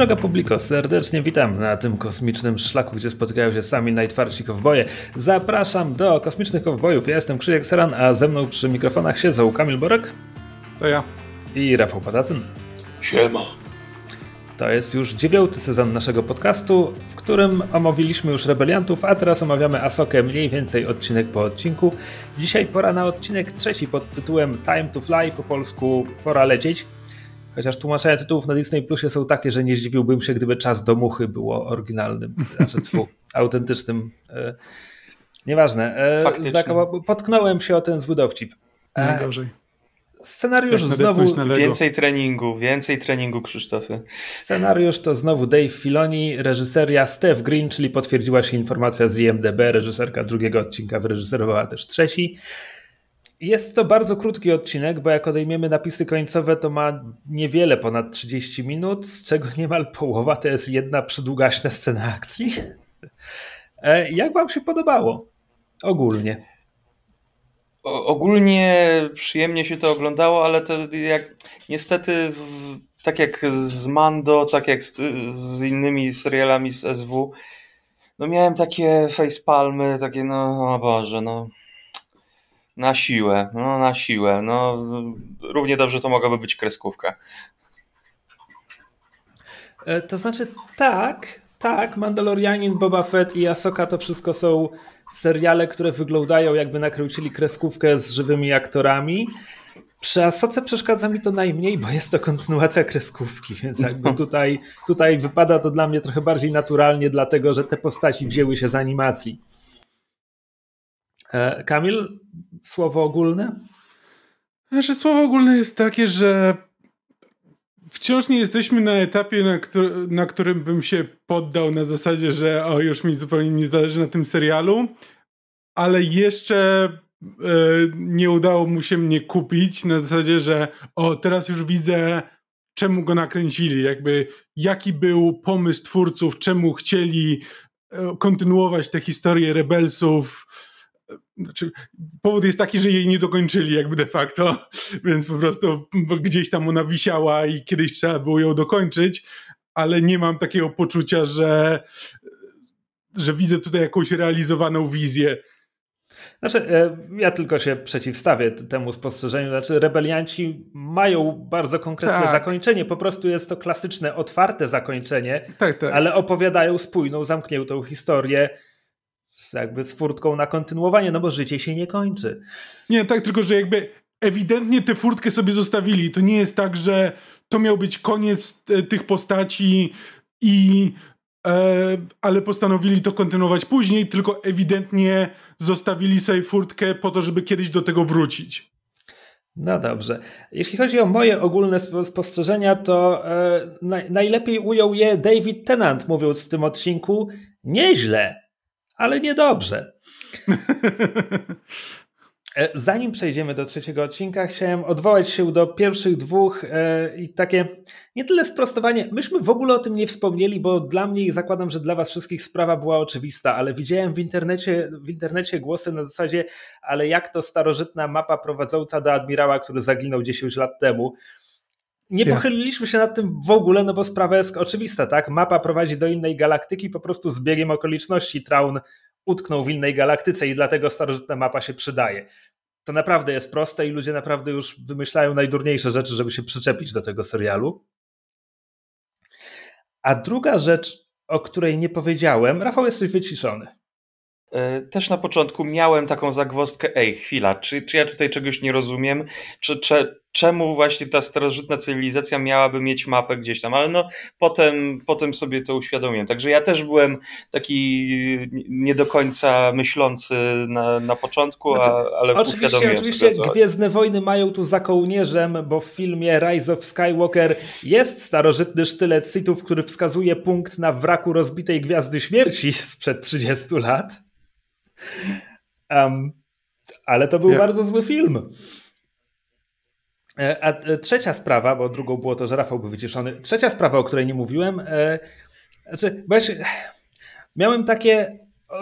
Droga publiko, serdecznie witam na tym kosmicznym szlaku, gdzie spotykają się sami najtwardsi kowboje. Zapraszam do Kosmicznych Kowbojów. Ja jestem Krzysiek Seran, a ze mną przy mikrofonach siedzą Kamil Borek. To ja. I Rafał Patatyn. Siema. To jest już 9. sezon naszego podcastu, w którym omówiliśmy już rebeliantów, a teraz omawiamy Ahsokę mniej więcej odcinek po odcinku. Dzisiaj pora na odcinek 3 pod tytułem Time to Fly, po polsku Pora Lecieć. Chociaż tłumaczenia tytułów na Disney Plusie są takie, że nie zdziwiłbym się, gdyby Czas do muchy było oryginalnym, znaczy autentycznym. Nieważne. Potknąłem się o ten zły dowcip. Najgorzej. Scenariusz znowu... Więcej treningu, Krzysztofy. Scenariusz to znowu Dave Filoni, reżyseria Steph Green, czyli potwierdziła się informacja z IMDb, reżyserka drugiego odcinka wyreżyserowała też 3. Jest to bardzo krótki odcinek, bo jak odejmiemy napisy końcowe, to ma niewiele ponad 30 minut, z czego niemal połowa to jest jedna przydługaśna scena akcji. Jak wam się podobało? Ogólnie. Ogólnie przyjemnie się to oglądało, ale to niestety tak jak z Mando, tak jak z innymi serialami z SW, no miałem takie facepalmy, takie no o Boże, no na siłę, no równie dobrze to mogłaby być kreskówka. To znaczy tak, Mandalorianin, Boba Fett i Ahsoka to wszystko są seriale, które wyglądają jakby nakręcili kreskówkę z żywymi aktorami. Przy Ahsoce przeszkadza mi to najmniej, bo jest to kontynuacja kreskówki, więc jakby tutaj wypada to dla mnie trochę bardziej naturalnie, dlatego że te postaci wzięły się z animacji. Kamil, słowo ogólne? Nasze słowo ogólne jest takie, że wciąż nie jesteśmy na etapie, na którym bym się poddał na zasadzie, że już mi zupełnie nie zależy na tym serialu, ale jeszcze nie udało mu się mnie kupić na zasadzie, że teraz już widzę, czemu go nakręcili, jakby jaki był pomysł twórców, czemu chcieli kontynuować tę historię Rebelsów. Znaczy, powód jest taki, że jej nie dokończyli jakby de facto, więc po prostu gdzieś tam ona wisiała i kiedyś trzeba było ją dokończyć, ale nie mam takiego poczucia, że widzę tutaj jakąś realizowaną wizję. Znaczy, ja tylko się przeciwstawię temu spostrzeżeniu. Znaczy, rebelianci mają bardzo konkretne zakończenie. Po prostu jest to klasyczne, otwarte zakończenie, ale opowiadają spójną, zamkniętą historię jakby z furtką na kontynuowanie, no bo życie się nie kończy. Nie, tak, tylko że jakby ewidentnie tę furtkę sobie zostawili. To nie jest tak, że to miał być koniec tych postaci ale postanowili to kontynuować później, tylko ewidentnie zostawili sobie furtkę po to, żeby kiedyś do tego wrócić. No dobrze. Jeśli chodzi o moje ogólne spostrzeżenia, to najlepiej ujął je David Tennant, mówiąc w tym odcinku nieźle, ale niedobrze. Zanim przejdziemy do 3 odcinka, chciałem odwołać się do pierwszych 2 i takie nie tyle sprostowanie. Myśmy w ogóle o tym nie wspomnieli, bo dla mnie i zakładam, że dla was wszystkich sprawa była oczywista, ale widziałem w internecie głosy na zasadzie, ale jak to starożytna mapa prowadząca do admirała, który zaginął 10 lat temu. Nie pochyliliśmy się nad tym w ogóle, no bo sprawa jest oczywista, tak? Mapa prowadzi do innej galaktyki, po prostu z biegiem okoliczności Thrawn utknął w innej galaktyce i dlatego starożytna mapa się przydaje. To naprawdę jest proste i ludzie naprawdę już wymyślają najdurniejsze rzeczy, żeby się przyczepić do tego serialu. A druga rzecz, o której nie powiedziałem, Rafał, jesteś wyciszony. Też na początku miałem taką zagwozdkę, chwila, czy ja tutaj czegoś nie rozumiem, czemu właśnie ta starożytna cywilizacja miałaby mieć mapę gdzieś tam, ale no potem sobie to uświadomiłem, także ja też byłem taki nie do końca myślący na początku, znaczy, ale oczywiście sobie, Gwiezdne Wojny mają tu za kołnierzem, bo w filmie Rise of Skywalker jest starożytny sztylet Sithów, który wskazuje punkt na wraku rozbitej Gwiazdy Śmierci sprzed 30 lat. Ale to był bardzo zły film. A trzecia sprawa, bo drugą było to, że Rafał był wyciszony. Trzecia sprawa, o której nie mówiłem, znaczy, bo ja miałem takie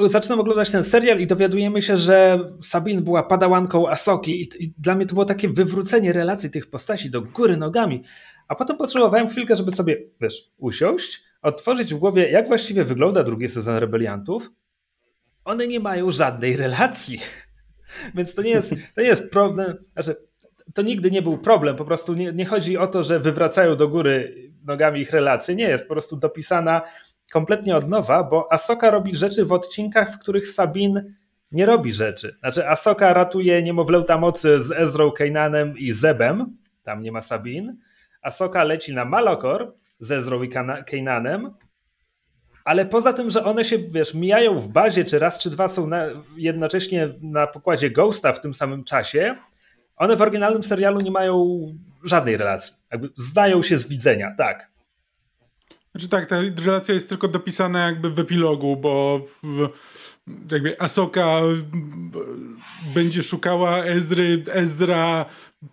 zaczynam oglądać ten serial i dowiadujemy się, że Sabine była padałanką Ahsoki i dla mnie to było takie wywrócenie relacji tych postaci do góry nogami. A potem potrzebowałem chwilkę, żeby sobie, wiesz, usiąść, odtworzyć w głowie, jak właściwie wygląda drugi sezon Rebeliantów. One nie mają żadnej relacji. Więc to nie jest problem, znaczy to nigdy nie był problem, po prostu nie chodzi o to, że wywracają do góry nogami ich relacje, nie, jest po prostu dopisana kompletnie od nowa, bo Ahsoka robi rzeczy w odcinkach, w których Sabine nie robi rzeczy. Znaczy Ahsoka ratuje niemowlęta mocy z Ezrą, Kainanem i Zebem, tam nie ma Sabine. Ahsoka leci na Malokor z Ezrą i Kainanem, ale poza tym, że one się, wiesz, mijają w bazie, czy raz, czy dwa są jednocześnie na pokładzie Ghosta w tym samym czasie, one w oryginalnym serialu nie mają żadnej relacji. Jakby znają się z widzenia, tak. Znaczy tak, ta relacja jest tylko dopisana jakby w epilogu, bo jakby Ahsoka będzie szukała Ezry, Ezra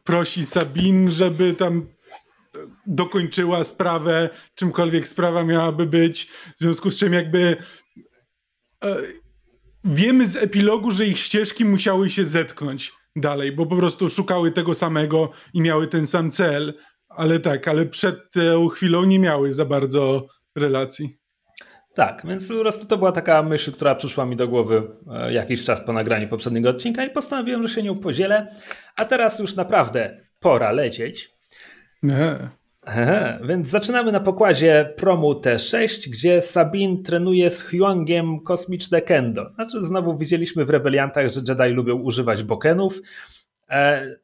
prosi Sabine, żeby tam dokończyła sprawę, czymkolwiek sprawa miałaby być, w związku z czym jakby wiemy z epilogu, że ich ścieżki musiały się zetknąć dalej, bo po prostu szukały tego samego i miały ten sam cel, ale tak, ale przed tą chwilą nie miały za bardzo relacji. Tak, więc po prostu to była taka myśl, która przyszła mi do głowy jakiś czas po nagraniu poprzedniego odcinka i postanowiłem, że się nią podzielę, a teraz już naprawdę pora lecieć. Więc zaczynamy na pokładzie promu T6, gdzie Sabine trenuje z Huyangiem kosmiczne kendo. Znaczy znowu widzieliśmy w Rebeliantach, że Jedi lubią używać bokenów,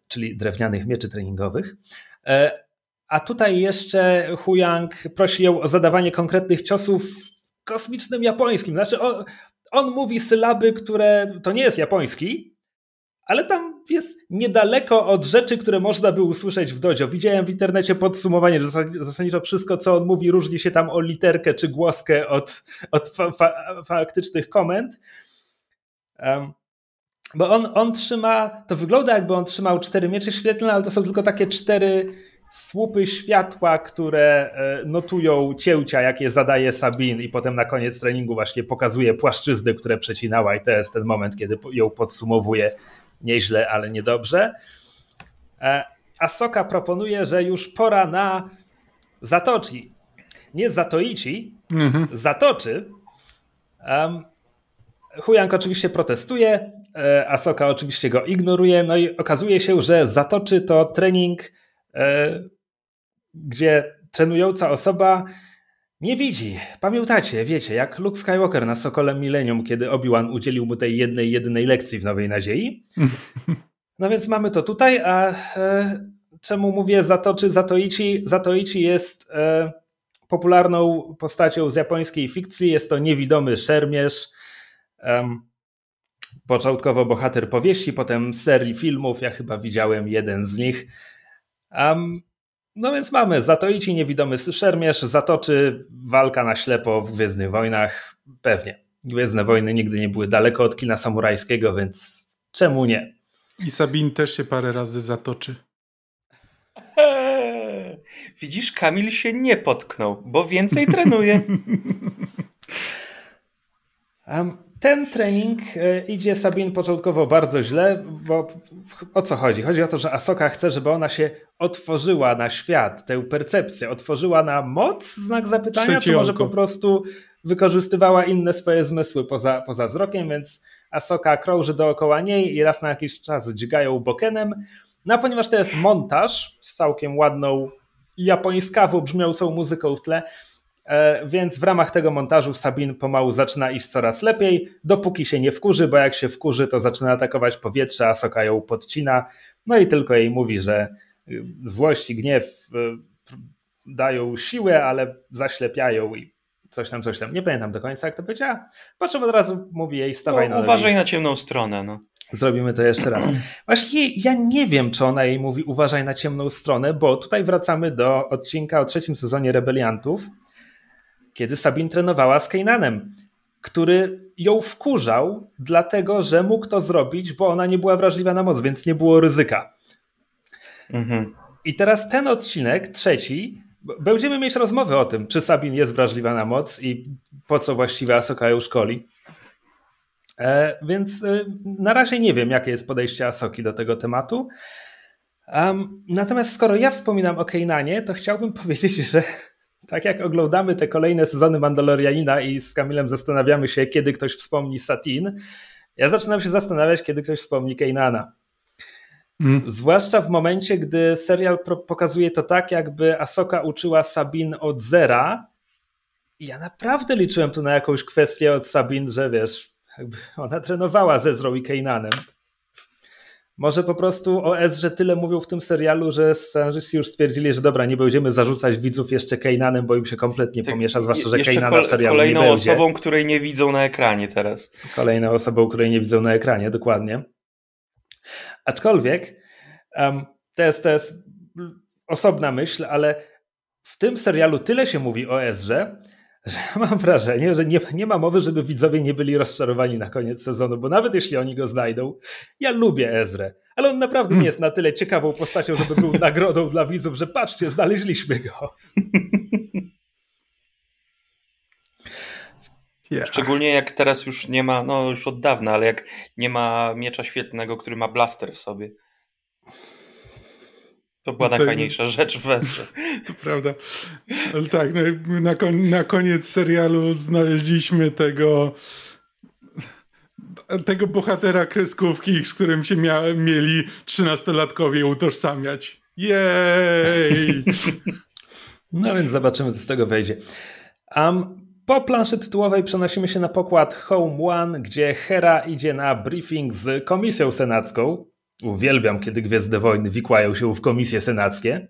czyli drewnianych mieczy treningowych. A tutaj jeszcze Huyang prosi ją o zadawanie konkretnych ciosów w kosmicznym japońskim. Znaczy on mówi sylaby, które to nie jest japoński, ale tam jest niedaleko od rzeczy, które można by usłyszeć w dojo. Widziałem w internecie podsumowanie, że zasadniczo wszystko, co on mówi, różni się tam o literkę czy głoskę od faktycznych komend. Bo on trzyma, to wygląda jakby on trzymał 4 miecze świetlne, ale to są tylko takie 4 słupy światła, które notują cięcia, jakie zadaje Sabine i potem na koniec treningu właśnie pokazuje płaszczyzny, które przecinała i to jest ten moment, kiedy ją podsumowuje. Nieźle, ale niedobrze. Ahsoka proponuje, że już pora na Zatoichi. Nie Zatoichi, Zatoczy. Huyang oczywiście protestuje, Ahsoka oczywiście go ignoruje, no i okazuje się, że Zatoczy to trening, gdzie trenująca osoba nie widzi. Pamiętacie, wiecie, jak Luke Skywalker na Sokole Millennium, kiedy Obi-Wan udzielił mu tej jedynej lekcji w Nowej Nadziei. No więc mamy to tutaj, a czemu mówię Zatoczy, Zatoichi? Zatoichi jest popularną postacią z japońskiej fikcji. Jest to niewidomy szermierz, początkowo bohater powieści, potem serii filmów. Ja chyba widziałem jeden z nich. No więc mamy Zatoichi, niewidomy szermierz, Zatoczy, walka na ślepo w Gwiezdnych Wojnach, pewnie. Gwiezdne Wojny nigdy nie były daleko od kina samurajskiego, więc czemu nie? I Sabine też się parę razy zatoczy. Widzisz, Kamil się nie potknął, bo więcej trenuje. Ten trening idzie Sabine początkowo bardzo źle, bo o co chodzi? Chodzi o to, że Ahsoka chce, żeby ona się otworzyła na świat, tę percepcję, otworzyła na moc, znak zapytania, czy może po prostu wykorzystywała inne swoje zmysły poza wzrokiem, więc Ahsoka krąży dookoła niej i raz na jakiś czas dźgają bokenem, no a ponieważ to jest montaż z całkiem ładną japońskawą brzmiącą muzyką w tle, więc w ramach tego montażu Sabine pomału zaczyna iść coraz lepiej, dopóki się nie wkurzy, bo jak się wkurzy, to zaczyna atakować powietrze, Ahsoka ją podcina, no i tylko jej mówi, że złość i gniew dają siłę, ale zaślepiają i coś tam, nie pamiętam do końca jak to powiedziała, po czym od razu mówi jej stawaj na lewej. Uważaj na ciemną stronę. No. Zrobimy to jeszcze raz. Właśnie ja nie wiem, czy ona jej mówi uważaj na ciemną stronę, bo tutaj wracamy do odcinka o 3. sezonie Rebeliantów, kiedy Sabine trenowała z Kainanem, który ją wkurzał, dlatego że mógł to zrobić, bo ona nie była wrażliwa na moc, więc nie było ryzyka. Mhm. I teraz ten odcinek, 3, będziemy mieć rozmowę o tym, czy Sabine jest wrażliwa na moc i po co właściwie Ahsoka ją szkoli. Więc na razie nie wiem, jakie jest podejście Ahsoki do tego tematu. Natomiast skoro ja wspominam o Kainanie, to chciałbym powiedzieć, że tak jak oglądamy te kolejne sezony Mandalorianina i z Kamilem zastanawiamy się, kiedy ktoś wspomni Satin, ja zaczynam się zastanawiać, kiedy ktoś wspomni Kainana. Zwłaszcza w momencie, gdy serial pokazuje to tak, jakby Ahsoka uczyła Sabine od zera. Ja naprawdę liczyłem tu na jakąś kwestię od Sabine, że wiesz, jakby ona trenowała z Ezrą i Kainanem. Może po prostu o Ezrze tyle mówią w tym serialu, że scenarzyści już stwierdzili, że dobra, nie będziemy zarzucać widzów jeszcze Kainanem, bo im się kompletnie pomiesza, zwłaszcza, że Kainana w serialu nie będzie. Kolejną osobą, której nie widzą na ekranie teraz. Kolejną osobą, której nie widzą na ekranie, dokładnie. Aczkolwiek to jest osobna myśl, ale w tym serialu tyle się mówi o Ezrze, że mam wrażenie, że nie ma mowy, żeby widzowie nie byli rozczarowani na koniec sezonu, bo nawet jeśli oni go znajdą, ja lubię Ezrę, ale on naprawdę nie jest na tyle ciekawą postacią, żeby był nagrodą dla widzów, że patrzcie, znaleźliśmy go. Yeah. Szczególnie jak teraz już nie ma, no już od dawna, ale jak nie ma miecza świetlnego, który ma blaster w sobie. To była najfajniejsza rzecz w Ezrze. To prawda. Ale tak, no na koniec serialu znaleźliśmy tego bohatera kreskówki, z którym się mieli 13-latkowie utożsamiać. Jej! No więc zobaczymy, co z tego wejdzie. Po planszy tytułowej przenosimy się na pokład Home One, gdzie Hera idzie na briefing z Komisją Senacką. Uwielbiam, kiedy Gwiezdne Wojny wikłają się w Komisje Senackie.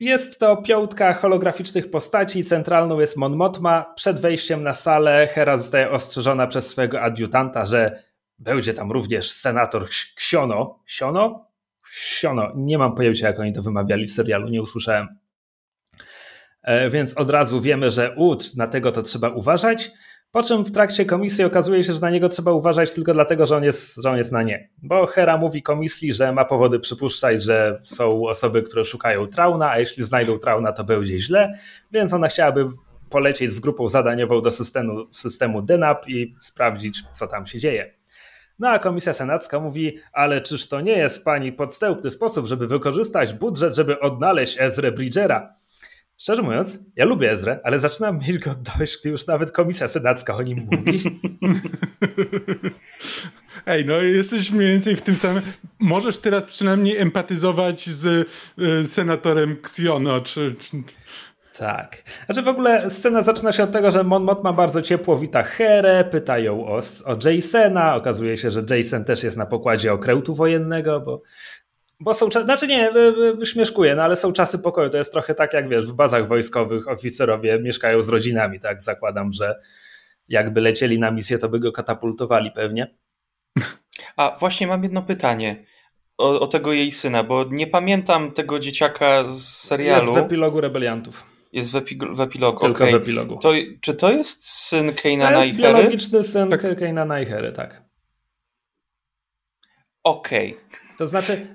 Jest to piątka holograficznych postaci, centralną jest Mon Motma. Przed wejściem na salę Hera zostaje ostrzeżona przez swojego adiutanta, że będzie tam również senator Xiono. Xiono. Nie mam pojęcia, jak oni to wymawiali w serialu, nie usłyszałem. Więc od razu wiemy, że na tego to trzeba uważać, po czym w trakcie komisji okazuje się, że na niego trzeba uważać tylko dlatego, że on jest na nie. Bo Hera mówi komisji, że ma powody przypuszczać, że są osoby, które szukają Trauna, a jeśli znajdą Trauna, to będzie źle, więc ona chciałaby polecieć z grupą zadaniową do systemu Denab i sprawdzić, co tam się dzieje. No a Komisja Senacka mówi, ale czyż to nie jest pani podstępny sposób, żeby wykorzystać budżet, żeby odnaleźć Ezrę Bridgera? Szczerze mówiąc, ja lubię Ezrę, ale zaczynam mieć go dość, gdy już nawet Komisja Senacka o nim mówi. Ej, no jesteś mniej więcej w tym samym... Możesz teraz przynajmniej empatyzować z senatorem Xiono, czy... Tak. Znaczy w ogóle scena zaczyna się od tego, że Mon Motma bardzo ciepło wita Herę, pyta ją o Jacena, okazuje się, że Jacen też jest na pokładzie okrętu wojennego, bo są czasy, znaczy nie, śmieszkuję, no ale są czasy pokoju, to jest trochę tak jak wiesz, w bazach wojskowych oficerowie mieszkają z rodzinami, tak zakładam, że jakby lecieli na misję, to by go katapultowali pewnie. A właśnie mam jedno pytanie o tego jej syna, bo nie pamiętam tego dzieciaka z serialu. Jest w epilogu Rebeliantów. Jest w epilogu, tylko okay. W epilogu. To, czy to jest syn Kainana i Hery? To jest biologiczny syn Kainana i Hery, tak. Okej. Okay. To znaczy,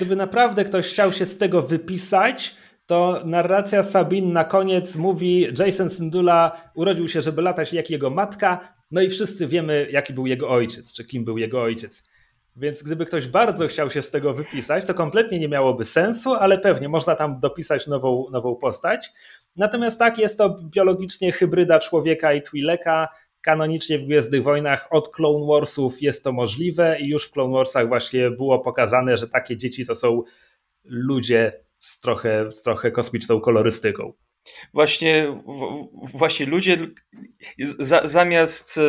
gdyby naprawdę ktoś chciał się z tego wypisać, to narracja Sabine na koniec mówi, Jacen Syndulla urodził się, żeby latać jak jego matka, no i wszyscy wiemy, jaki był jego ojciec, czy kim był jego ojciec. Więc gdyby ktoś bardzo chciał się z tego wypisać, to kompletnie nie miałoby sensu, ale pewnie można tam dopisać nową postać. Natomiast tak, jest to biologicznie hybryda człowieka i Twi'leka. Kanonicznie w Gwiezdnych Wojnach od Clone Warsów jest to możliwe i już w Clone Warsach właśnie było pokazane, że takie dzieci to są ludzie z trochę kosmiczną kolorystyką. Właśnie ludzie zamiast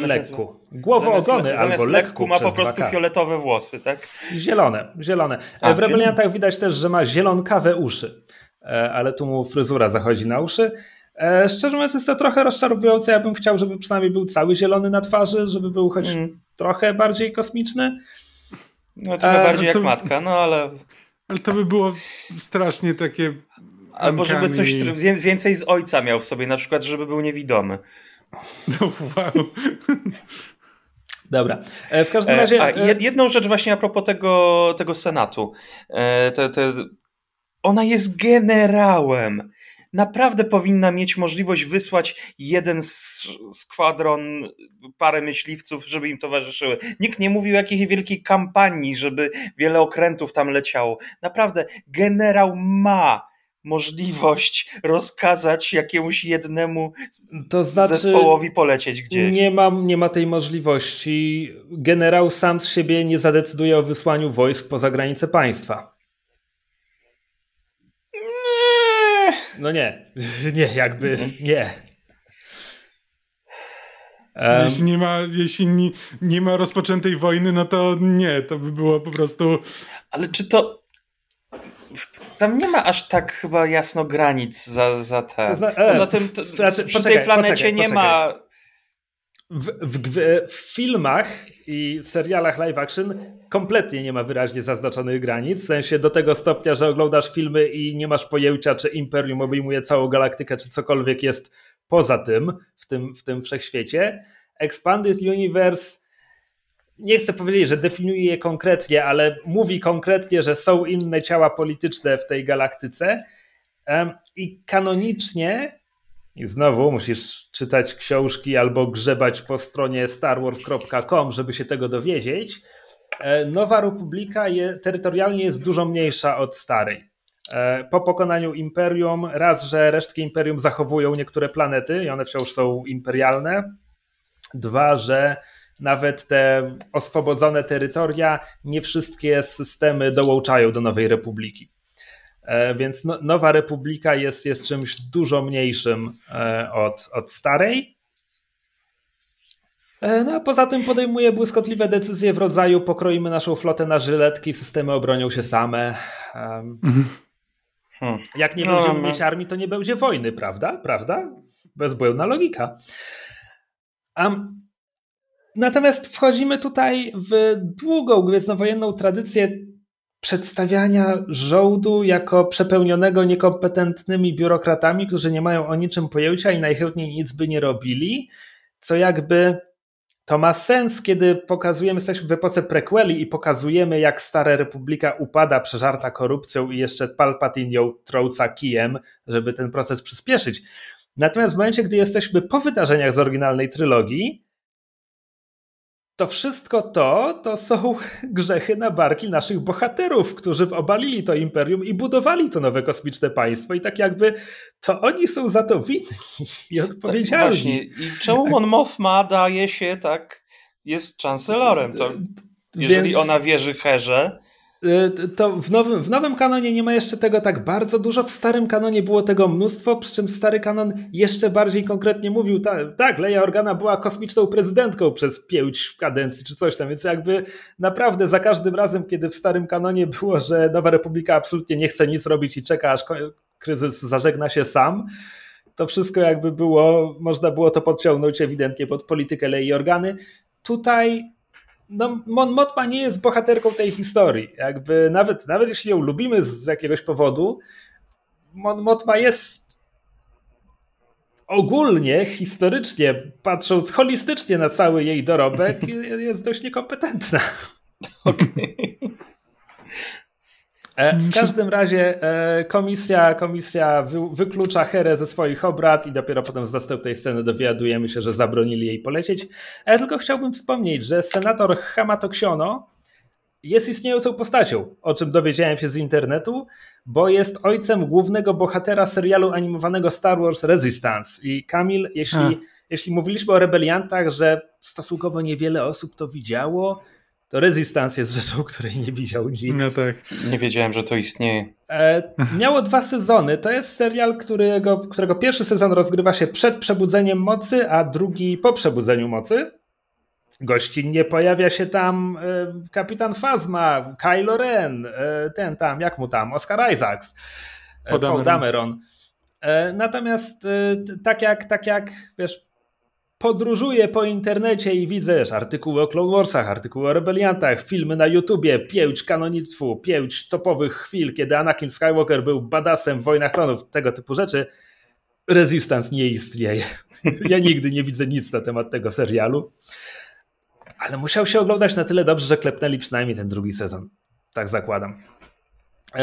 lekku. Głowoogony albo lekku ma po prostu fioletowe włosy, tak? Zielone. W Rebeliantach widać też, że ma zielonkawe uszy, ale tu mu fryzura zachodzi na uszy. Szczerze mówiąc, jest to trochę rozczarowujące. Ja bym chciał, żeby przynajmniej był cały zielony na twarzy, żeby był choć trochę bardziej kosmiczny. No trochę bardziej jak matka, no ale... Ale to by było strasznie takie... Albo żeby coś więcej z ojca miał w sobie, na przykład, żeby był niewidomy. No wow. Dobra. W każdym razie... jedną rzecz właśnie a propos tego senatu. Ona jest generałem. naprawdę powinna mieć możliwość wysłać jeden skwadron, parę myśliwców, żeby im towarzyszyły. Nikt nie mówił o jakiejś wielkiej kampanii, żeby wiele okrętów tam leciało. Naprawdę, generał ma możliwość rozkazać jakiemuś jednemu zespołowi polecieć gdzieś. Nie ma tej możliwości. Generał sam z siebie nie zadecyduje o wysłaniu wojsk poza granicę państwa. Nie. No nie. Nie, jakby nie. Jeśli nie ma rozpoczętej wojny, no to nie. To by było po prostu... Ale czy to... Tam nie ma aż tak chyba jasno granic za te. Poza tym przy tej planecie nie ma... W filmach i serialach live action kompletnie nie ma wyraźnie zaznaczonych granic. W sensie do tego stopnia, że oglądasz filmy i nie masz pojęcia, czy Imperium obejmuje całą galaktykę, czy cokolwiek jest poza tym, w tym wszechświecie. Expanded Universe... Nie chcę powiedzieć, że definiuje je konkretnie, ale mówi konkretnie, że są inne ciała polityczne w tej galaktyce i kanonicznie, i znowu musisz czytać książki albo grzebać po stronie starwars.com, żeby się tego dowiedzieć, Nowa Republika terytorialnie jest dużo mniejsza od starej. Po pokonaniu Imperium, raz, że resztki Imperium zachowują niektóre planety i one wciąż są imperialne, dwa, że nawet te oswobodzone terytoria nie wszystkie systemy dołączają do Nowej Republiki. Więc Nowa Republika jest czymś dużo mniejszym od starej. No a poza tym podejmuje błyskotliwe decyzje w rodzaju pokroimy naszą flotę na żyletki, systemy obronią się same. Jak nie będziemy mieć armii, to nie będzie wojny, prawda? Bezbłędna logika. Natomiast wchodzimy tutaj w długą gwiezdnowojenną tradycję przedstawiania żołdu jako przepełnionego niekompetentnymi biurokratami, którzy nie mają o niczym pojęcia i najchętniej nic by nie robili, co jakby to ma sens, kiedy pokazujemy, jesteśmy w epoce prequeli i pokazujemy, jak Stara Republika upada przeżarta korupcją i jeszcze Palpatine ją trąca kijem, żeby ten proces przyspieszyć. Natomiast w momencie, gdy jesteśmy po wydarzeniach z oryginalnej trylogii, to wszystko to są grzechy na barki naszych bohaterów, którzy obalili to imperium i budowali to nowe kosmiczne państwo i tak jakby to oni są za to winni i odpowiedzialni. Tak, właśnie. I czemu Mon Motma daje się tak, jest chancellorem? To, jeżeli ona wierzy Herze... To w nowym kanonie nie ma jeszcze tego tak bardzo dużo, w starym kanonie było tego mnóstwo, przy czym stary kanon jeszcze bardziej konkretnie mówił, tak, Leia Organa była kosmiczną prezydentką przez 5 kadencji czy coś tam, więc jakby naprawdę za każdym razem, kiedy w starym kanonie było, że Nowa Republika absolutnie nie chce nic robić i czeka, aż kryzys zażegna się sam, to wszystko jakby było, można było to podciągnąć ewidentnie pod politykę Lei Organy. Tutaj Mon Motma nie jest bohaterką tej historii. Jakby nawet jeśli ją lubimy z jakiegoś powodu, Mon Motma jest ogólnie, historycznie, patrząc holistycznie na cały jej dorobek, jest dość niekompetentna. Okej. W każdym razie komisja wyklucza Herę ze swoich obrad i dopiero potem z następnej sceny dowiadujemy się, że zabronili jej polecieć. Ja tylko chciałbym wspomnieć, że senator Hamato Xiono jest istniejącą postacią, o czym dowiedziałem się z internetu, bo jest ojcem głównego bohatera serialu animowanego Star Wars Resistance. I Kamil, jeśli mówiliśmy o rebeliantach, że stosunkowo niewiele osób to widziało, to Resistance jest rzeczą, której nie widział nikt. No tak. Nie wiedziałem, że to istnieje. Miało 2 sezony. To jest serial, którego pierwszy sezon rozgrywa się przed przebudzeniem mocy, a drugi po przebudzeniu mocy. Gościnnie pojawia się tam kapitan Phasma, Kylo Ren, Oscar Isaacs, Paul Dameron. Natomiast tak jak wiesz, podróżuję po internecie i widzę artykuły o Clone Warsach, artykuły o rebeliantach, filmy na YouTubie, 5 kanonictwu, 5 topowych chwil, kiedy Anakin Skywalker był badassem w Wojnach Klonów, tego typu rzeczy. Resistance nie istnieje. Ja nigdy nie widzę nic na temat tego serialu. Ale musiał się oglądać na tyle dobrze, że klepnęli przynajmniej ten drugi sezon. Tak zakładam.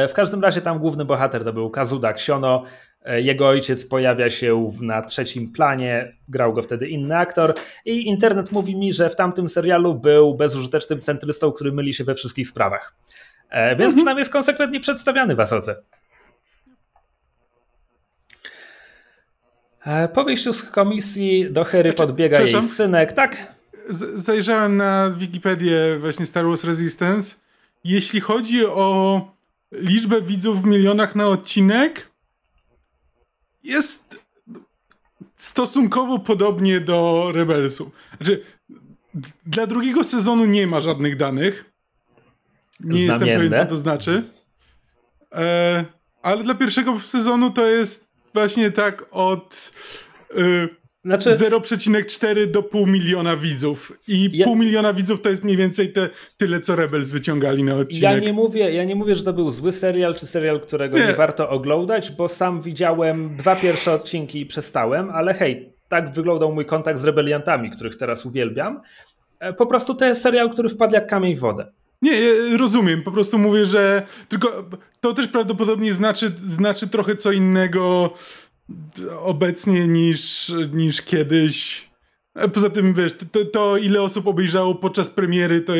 W każdym razie tam główny bohater to był Kazuda Xiono. Jego ojciec pojawia się na trzecim planie, grał go wtedy inny aktor i internet mówi mi, że w tamtym serialu był bezużytecznym centrystą, który myli się we wszystkich sprawach. Więc przynajmniej jest konsekwentnie przedstawiany w Asoce. Po wyjściu z komisji do Hery podbiega jej synek, tak? Zajrzałem na Wikipedię właśnie Star Wars Resistance. Jeśli chodzi o liczbę widzów w milionach na odcinek, jest stosunkowo podobnie do Rebelsu. Znaczy, dla drugiego sezonu nie ma żadnych danych. Nie jestem pewien, co to znaczy. Ale dla pierwszego sezonu to jest właśnie tak od 0,4 do 0,5 miliona widzów. I 0,5 miliona widzów to jest mniej więcej tyle, co Rebels wyciągali na odcinek. Ja nie mówię, że to był zły serial, czy serial, którego nie warto oglądać, bo sam widziałem 2 pierwsze odcinki i przestałem, ale hej, tak wyglądał mój kontakt z rebeliantami, których teraz uwielbiam. Po prostu to jest serial, który wpadł jak kamień w wodę. Nie, rozumiem, po prostu mówię, że tylko to też prawdopodobnie znaczy trochę co innego obecnie niż kiedyś. Poza tym, wiesz, to ile osób obejrzało podczas premiery to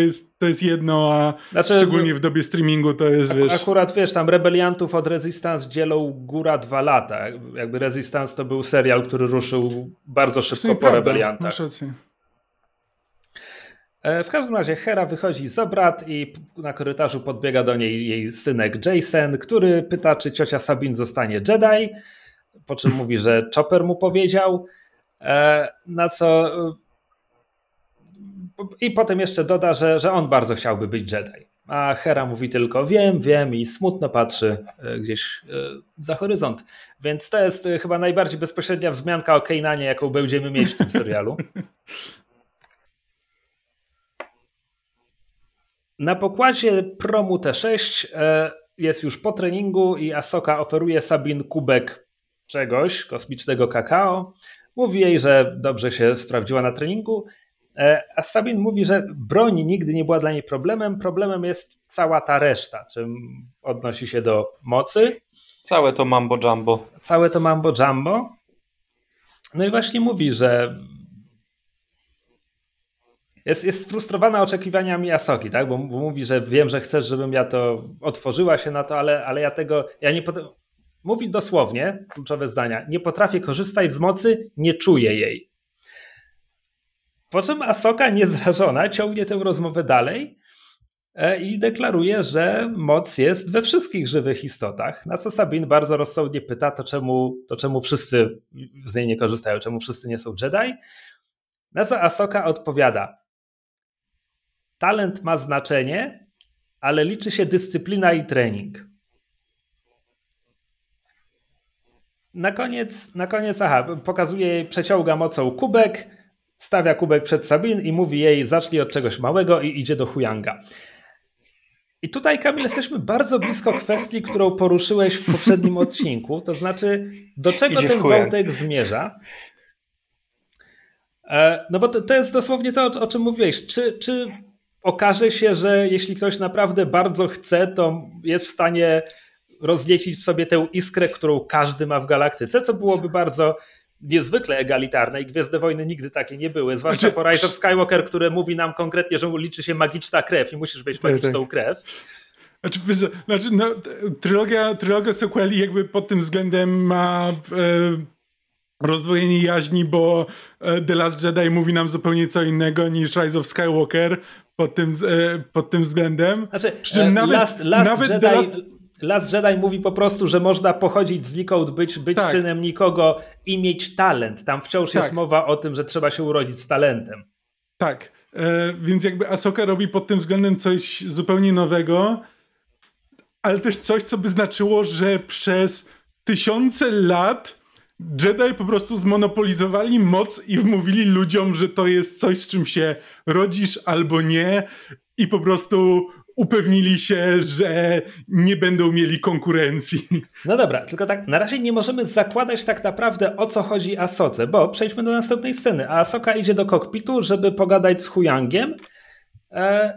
jest jedno, a szczególnie w dobie streamingu to jest, wiesz... Akurat, wiesz, tam rebeliantów od Resistance dzielą góra 2 lata. Jakby Resistance to był serial, który ruszył bardzo szybko po rebeliantach. Masz rację. W każdym razie Hera wychodzi z obrad i na korytarzu podbiega do niej jej synek Jacen, który pyta, czy ciocia Sabine zostanie Jedi, po czym mówi, że Chopper mu powiedział, na co i potem jeszcze doda, że on bardzo chciałby być Jedi, a Hera mówi tylko wiem i smutno patrzy gdzieś za horyzont, więc to jest chyba najbardziej bezpośrednia wzmianka o Kainanie, jaką będziemy mieć w tym serialu. Na pokładzie promu T6 jest już po treningu i Ahsoka oferuje Sabine kubek czegoś, kosmicznego kakao. Mówi jej, że dobrze się sprawdziła na treningu, a Sabine mówi, że broń nigdy nie była dla niej problemem. Problemem jest cała ta reszta, czym odnosi się do mocy. Całe to mambo jumbo. No i właśnie mówi, że jest sfrustrowana oczekiwaniami Ahsoki, tak? Bo mówi, że wiem, że chcesz, żebym ja to otworzyła się na to, ale ja tego... Mówi dosłownie, kluczowe zdania, nie potrafię korzystać z mocy, nie czuję jej. Po czym Ahsoka, niezrażona, ciągnie tę rozmowę dalej i deklaruje, że moc jest we wszystkich żywych istotach, na co Sabine bardzo rozsądnie pyta, to czemu wszyscy z niej nie korzystają, czemu wszyscy nie są Jedi? Na co Ahsoka odpowiada: talent ma znaczenie, ale liczy się dyscyplina i trening. Na koniec pokazuje jej, przeciąga mocą kubek, stawia kubek przed Sabine i mówi jej: zacznij od czegoś małego, i idzie do Huyanga. I tutaj, Kamil, jesteśmy bardzo blisko kwestii, którą poruszyłeś w poprzednim odcinku, to znaczy do czego ten wątek zmierza. No bo to jest dosłownie to, o czym mówiłeś. Czy okaże się, że jeśli ktoś naprawdę bardzo chce, to jest w stanie rozniecić w sobie tę iskrę, którą każdy ma w galaktyce, co byłoby bardzo niezwykle egalitarne i Gwiezdne Wojny nigdy takie nie były, zwłaszcza po Rise of Skywalker, które mówi nam konkretnie, że liczy się magiczna krew i musisz mieć magiczną krew. Znaczy, trylogia sequeli jakby pod tym względem ma... rozdwojenie jaźni, bo The Last Jedi mówi nam zupełnie co innego niż Rise of Skywalker pod tym względem. Znaczy, Last Jedi mówi po prostu, że można pochodzić znikąd, być tak, synem nikogo i mieć talent. Tam wciąż jest mowa o tym, że trzeba się urodzić z talentem. Tak, więc jakby Ahsoka robi pod tym względem coś zupełnie nowego, ale też coś, co by znaczyło, że przez 1000 lat Jedi po prostu zmonopolizowali moc i wmówili ludziom, że to jest coś, z czym się rodzisz albo nie, i po prostu upewnili się, że nie będą mieli konkurencji. No dobra, tylko tak na razie nie możemy zakładać tak naprawdę, o co chodzi Ahsoce, bo przejdźmy do następnej sceny. A Ahsoka idzie do kokpitu, żeby pogadać z Huyangiem,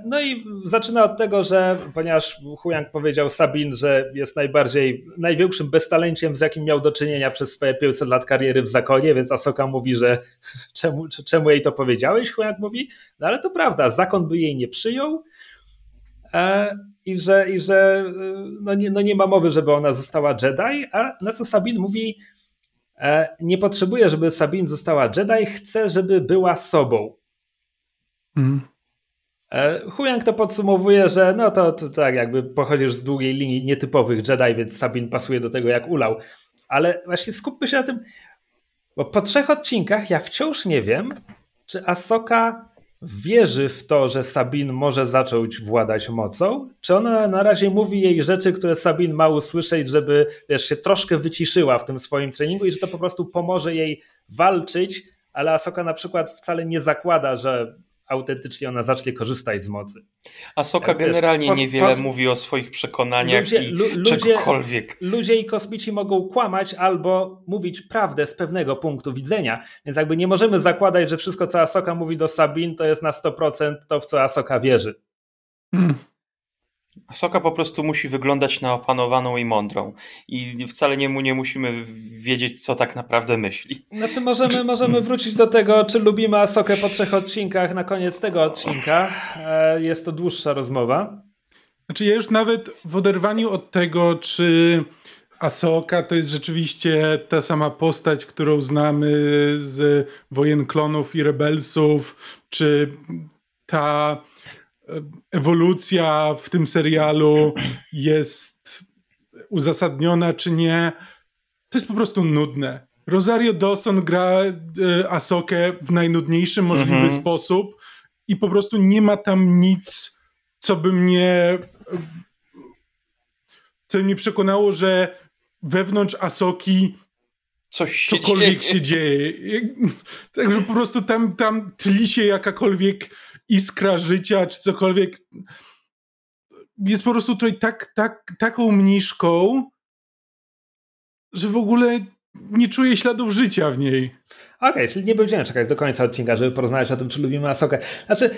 No i zaczyna od tego, że ponieważ Huyang powiedział Sabine, że jest największym beztalenciem, z jakim miał do czynienia przez swoje 500 lat kariery w zakonie, więc Ahsoka mówi, że czemu jej to powiedziałeś? Huyang mówi, no ale to prawda, zakon by jej nie przyjął i że nie ma mowy, żeby ona została Jedi, a na co Sabine mówi, nie potrzebuję, żeby Sabine została Jedi, chcę, żeby była sobą. Huyang to podsumowuje, że to tak jakby pochodzisz z długiej linii nietypowych Jedi, więc Sabine pasuje do tego jak ulał. Ale właśnie skupmy się na tym, bo po 3 odcinkach ja wciąż nie wiem, czy Ahsoka wierzy w to, że Sabine może zacząć władać mocą, czy ona na razie mówi jej rzeczy, które Sabine ma usłyszeć, żeby się troszkę wyciszyła w tym swoim treningu i że to po prostu pomoże jej walczyć, ale Ahsoka na przykład wcale nie zakłada, że autentycznie ona zacznie korzystać z mocy. Ahsoka generalnie niewiele mówi o swoich przekonaniach czegokolwiek. Ludzie i kosmici mogą kłamać albo mówić prawdę z pewnego punktu widzenia, więc jakby nie możemy zakładać, że wszystko co Ahsoka mówi do Sabine to jest na 100% to, w co Ahsoka wierzy. Ahsoka po prostu musi wyglądać na opanowaną i mądrą i wcale nie musimy wiedzieć, co tak naprawdę myśli. Znaczy możemy wrócić do tego, czy lubimy Ahsokę po 3 odcinkach na koniec tego odcinka. Jest to dłuższa rozmowa. Znaczy ja już nawet w oderwaniu od tego, czy Ahsoka to jest rzeczywiście ta sama postać, którą znamy z Wojen Klonów i Rebelsów, czy ta ewolucja w tym serialu jest uzasadniona czy nie, to jest po prostu nudne. Rosario Dawson gra Ahsokę w najnudniejszy możliwy sposób i po prostu nie ma tam nic, co by mnie przekonało, że wewnątrz Ahsoki cokolwiek się dzieje. Także po prostu tam tli się jakakolwiek iskra życia, czy cokolwiek. Jest po prostu tutaj taką mniszką, że w ogóle nie czuję śladów życia w niej. Okej, czyli nie będziemy czekać do końca odcinka, żeby porozmawiać o tym, czy lubimy Ahsokę. Znaczy,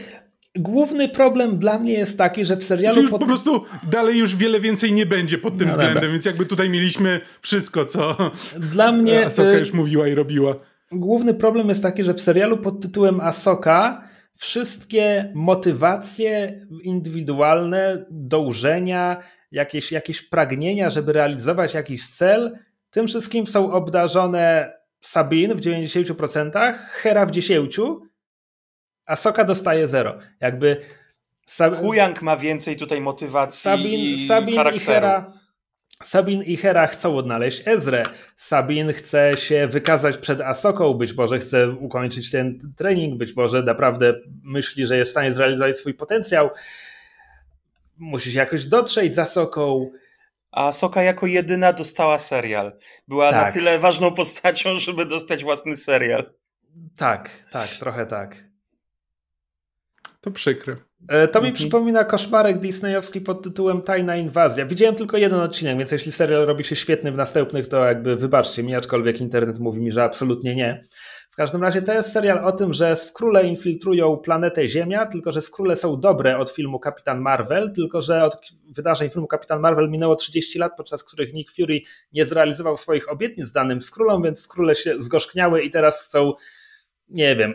główny problem dla mnie jest taki, że w serialu... Już po prostu dalej już wiele więcej nie będzie pod tym względem, dobra. Więc jakby tutaj mieliśmy wszystko, co dla mnie Ahsoka już mówiła i robiła. Główny problem jest taki, że w serialu pod tytułem Ahsoka wszystkie motywacje indywidualne, dążenia, jakieś pragnienia, żeby realizować jakiś cel, tym wszystkim są obdarzone Sabine w 90%, Hera w 10%, Ahsoka dostaje 0%. Jakby Huyang ma więcej tutaj motywacji Sabine charakteru. Sabine i Hera chcą odnaleźć Ezrę. Sabine chce się wykazać przed Ahsoką, być może chce ukończyć ten trening, być może naprawdę myśli, że jest w stanie zrealizować swój potencjał. Musi się jakoś dotrzeć z Ahsoką. A Ahsoka jako jedyna dostała serial. Była na tyle ważną postacią, żeby dostać własny serial. Tak, trochę tak. To przykre. To mi przypomina koszmarek disneyowski pod tytułem Tajna Inwazja. Widziałem tylko 1 odcinek, więc jeśli serial robi się świetny w następnych, to jakby wybaczcie mi, aczkolwiek internet mówi mi, że absolutnie nie. W każdym razie to jest serial o tym, że Skrulle infiltrują planetę Ziemia, tylko że Skrulle są dobre od filmu Kapitan Marvel, tylko że od wydarzeń filmu Kapitan Marvel minęło 30 lat, podczas których Nick Fury nie zrealizował swoich obietnic danym Skrullom, więc Skrulle się zgorzkniały i teraz chcą, nie wiem,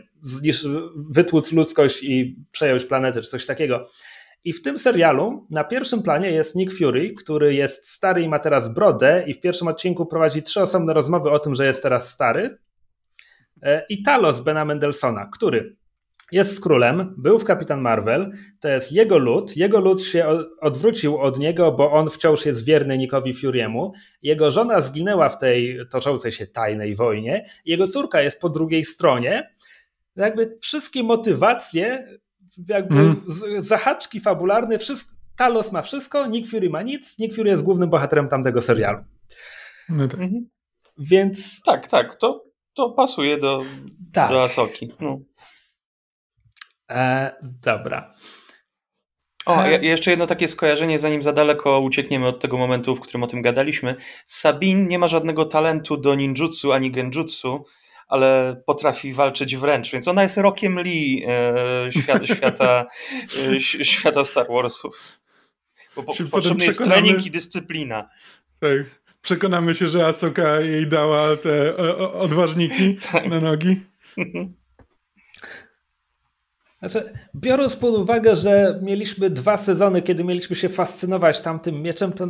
wytłuc ludzkość i przejąć planetę, czy coś takiego. I w tym serialu na pierwszym planie jest Nick Fury, który jest stary i ma teraz brodę i w pierwszym odcinku prowadzi 3 osobne rozmowy o tym, że jest teraz stary. I Talos Bena Mendelsona, który jest Skrullem, był w Kapitan Marvel, to jest jego lud. Jego lud się odwrócił od niego, bo on wciąż jest wierny Nickowi Fury'emu. Jego żona zginęła w tej toczącej się tajnej wojnie. Jego córka jest po drugiej stronie. Jakby wszystkie motywacje, zahaczki fabularne, Talos ma wszystko, Nick Fury ma nic, Nick Fury jest głównym bohaterem tamtego serialu. No tak. Więc... Tak, to pasuje do Ahsoki. No. Dobra. Jeszcze jedno takie skojarzenie, zanim za daleko uciekniemy od tego momentu, w którym o tym gadaliśmy. Sabine nie ma żadnego talentu do ninjutsu ani genjutsu, ale potrafi walczyć wręcz, więc ona jest Rockiem Lee świata Star Warsów. Bo potrzebny jest trening i dyscyplina. Tak. Przekonamy się, że Ahsoka jej dała te odważniki na nogi. Znaczy, biorąc pod uwagę, że mieliśmy 2 sezony, kiedy mieliśmy się fascynować tamtym mieczem, to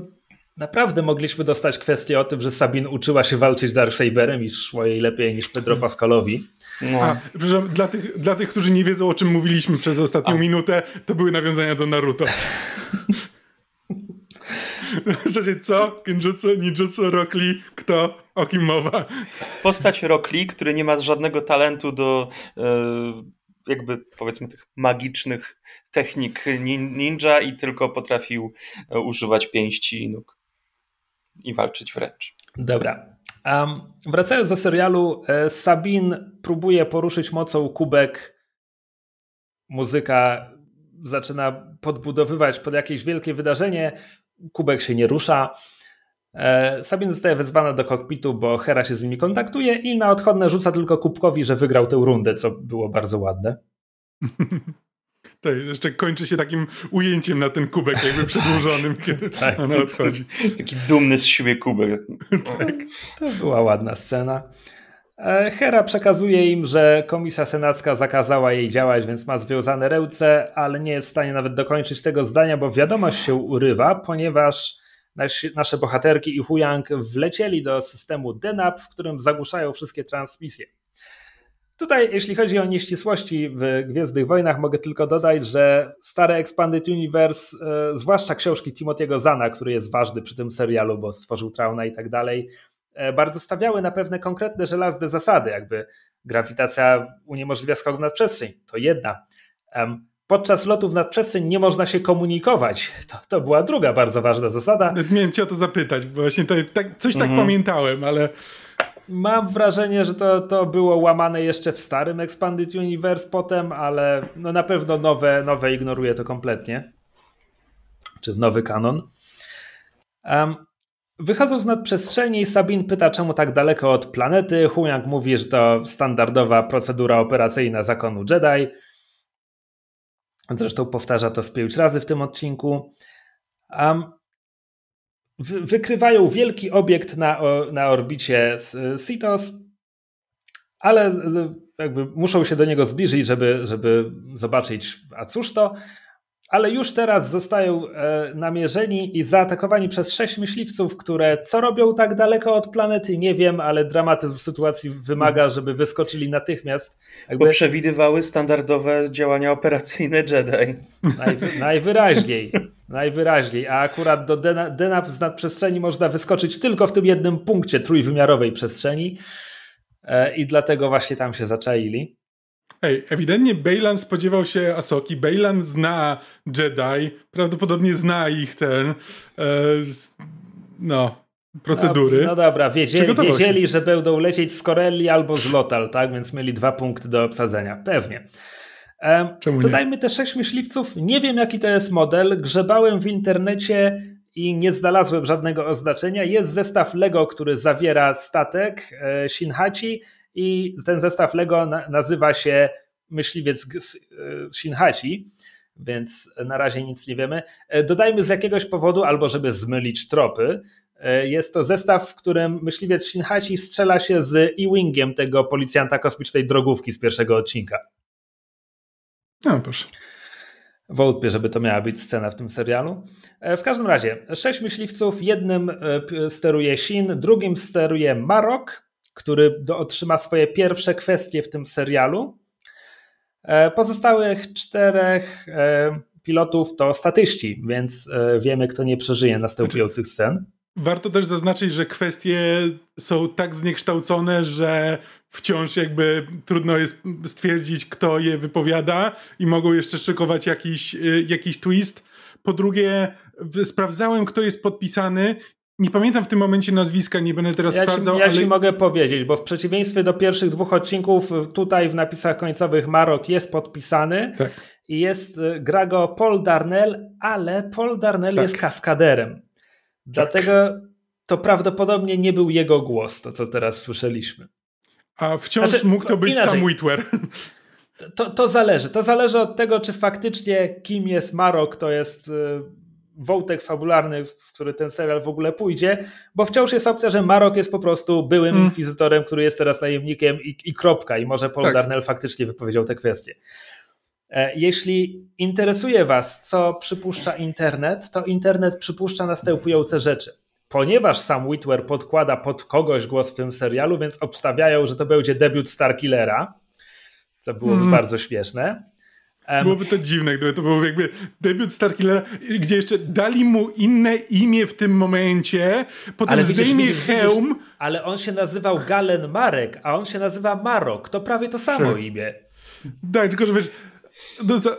naprawdę mogliśmy dostać kwestię o tym, że Sabine uczyła się walczyć Darksaberem i szło jej lepiej niż Pedro Pascalowi. No. A, przepraszam, dla tych, którzy nie wiedzą, o czym mówiliśmy przez ostatnią minutę, to były nawiązania do Naruto. W zasadzie co? Kenjutsu, ninjutsu, Rock Lee, kto? O kim mowa? Postać Rock Lee, który nie ma żadnego talentu do jakby powiedzmy tych magicznych technik ninja i tylko potrafił używać pięści i nóg i walczyć wręcz. Dobra. Wracając do serialu, Sabine próbuje poruszyć mocą kubek. Muzyka zaczyna podbudowywać pod jakieś wielkie wydarzenie. Kubek się nie rusza. Sabine zostaje wezwana do kokpitu, bo Hera się z nimi kontaktuje i na odchodne rzuca tylko kubkowi, że wygrał tę rundę, co było bardzo ładne. To jeszcze kończy się takim ujęciem na ten kubek, jakby przedłużonym, kiedy ona odchodzi. Taki dumny z siebie kubek. Tak. To była ładna scena. Hera przekazuje im, że komisja senacka zakazała jej działać, więc ma związane ręce, ale nie jest w stanie nawet dokończyć tego zdania, bo wiadomość się urywa, ponieważ nasze bohaterki i Huyang wlecieli do systemu Denab, w którym zagłuszają wszystkie transmisje. Tutaj, jeśli chodzi o nieścisłości w Gwiezdnych Wojnach, mogę tylko dodać, że stare Expanded Universe, zwłaszcza książki Timothy'ego Zahna, który jest ważny przy tym serialu, bo stworzył Trauna i tak dalej, bardzo stawiały na pewne konkretne żelazne zasady, jakby grawitacja uniemożliwia skok w nadprzestrzeń, to jedna. Podczas lotów w nadprzestrzeń nie można się komunikować, to była druga bardzo ważna zasada. Nie wiem, cię o to zapytać, bo właśnie tak pamiętałem, ale... Mam wrażenie, że to było łamane jeszcze w starym Expanded Universe potem, ale no na pewno nowe ignoruje to kompletnie, czy nowy kanon. Wychodząc z nadprzestrzeni, Sabine pyta, czemu tak daleko od planety. Huyang mówi, że to standardowa procedura operacyjna zakonu Jedi. Zresztą powtarza to z 5 razy w tym odcinku. Wykrywają wielki obiekt na orbicie Citos, ale jakby muszą się do niego zbliżyć, żeby zobaczyć, a cóż to. Ale już teraz zostają namierzeni i zaatakowani przez 6 myśliwców, które co robią tak daleko od planety, nie wiem, ale dramatyzm sytuacji wymaga, żeby wyskoczyli natychmiast. Jakby... Bo przewidywały standardowe działania operacyjne Jedi. Najwyraźniej. Najwyraźniej. A akurat do Denab z nadprzestrzeni można wyskoczyć tylko w tym jednym punkcie trójwymiarowej przestrzeni i dlatego właśnie tam się zaczaili. Hej, ewidentnie Baylan spodziewał się Ahsoki. Baylan zna Jedi, prawdopodobnie zna ich procedury. No dobra, wiedzieli, że będą lecieć z Corelli albo z Lotal, tak? Więc mieli 2 punkty do obsadzenia. Pewnie. Dodajmy te 6 myśliwców. Nie wiem, jaki to jest model. Grzebałem w internecie i nie znalazłem żadnego oznaczenia. Jest zestaw Lego, który zawiera statek Shin Hati. I ten zestaw Lego nazywa się myśliwiec Shin Hati, więc na razie nic nie wiemy. Dodajmy z jakiegoś powodu, albo żeby zmylić tropy, jest to zestaw, w którym myśliwiec Shin Hati strzela się z E-Wingiem, tego policjanta kosmicznej drogówki z 1. odcinka. No proszę. Wątpię, żeby to miała być scena w tym serialu. W każdym razie 6 myśliwców, jednym steruje Shin, drugim steruje Marrok, który otrzyma swoje pierwsze kwestie w tym serialu. Pozostałych 4 pilotów to statyści, więc wiemy, kto nie przeżyje następujących scen. Warto też zaznaczyć, że kwestie są tak zniekształcone, że wciąż jakby trudno jest stwierdzić, kto je wypowiada i mogą jeszcze szykować jakiś twist. Po drugie, sprawdzałem, kto jest podpisany. Nie pamiętam w tym momencie nazwiska, nie będę teraz sprawdzał. Ci mogę powiedzieć, bo w przeciwieństwie do pierwszych 2 odcinków, tutaj w napisach końcowych Marrok jest podpisany tak. I gra go Paul Darnell, ale Paul Darnell tak. Jest kaskaderem. Tak. Dlatego to prawdopodobnie nie był jego głos, to co teraz słyszeliśmy. A wciąż mógł to być inaczej. Sam Witwer. To zależy. To zależy od tego, czy faktycznie kim jest Marrok, to jest wątek fabularny, w który ten serial w ogóle pójdzie, bo wciąż jest opcja, że Marrok jest po prostu byłym inkwizytorem, który jest teraz najemnikiem i kropka. I może Paul Darnell faktycznie wypowiedział tę kwestię. Jeśli interesuje was, co przypuszcza internet, to internet przypuszcza następujące rzeczy. Ponieważ Sam Witwer podkłada pod kogoś głos w tym serialu, więc obstawiają, że to będzie debiut Starkillera, co byłoby bardzo śmieszne. Byłoby to dziwne, gdyby to był jakby debiut Starkillera, gdzie jeszcze dali mu inne imię w tym momencie, potem ale zdejmie hełm. Ale on się nazywał Galen Marek, a on się nazywa Marrok. To prawie to samo imię. Tak, tylko że wiesz,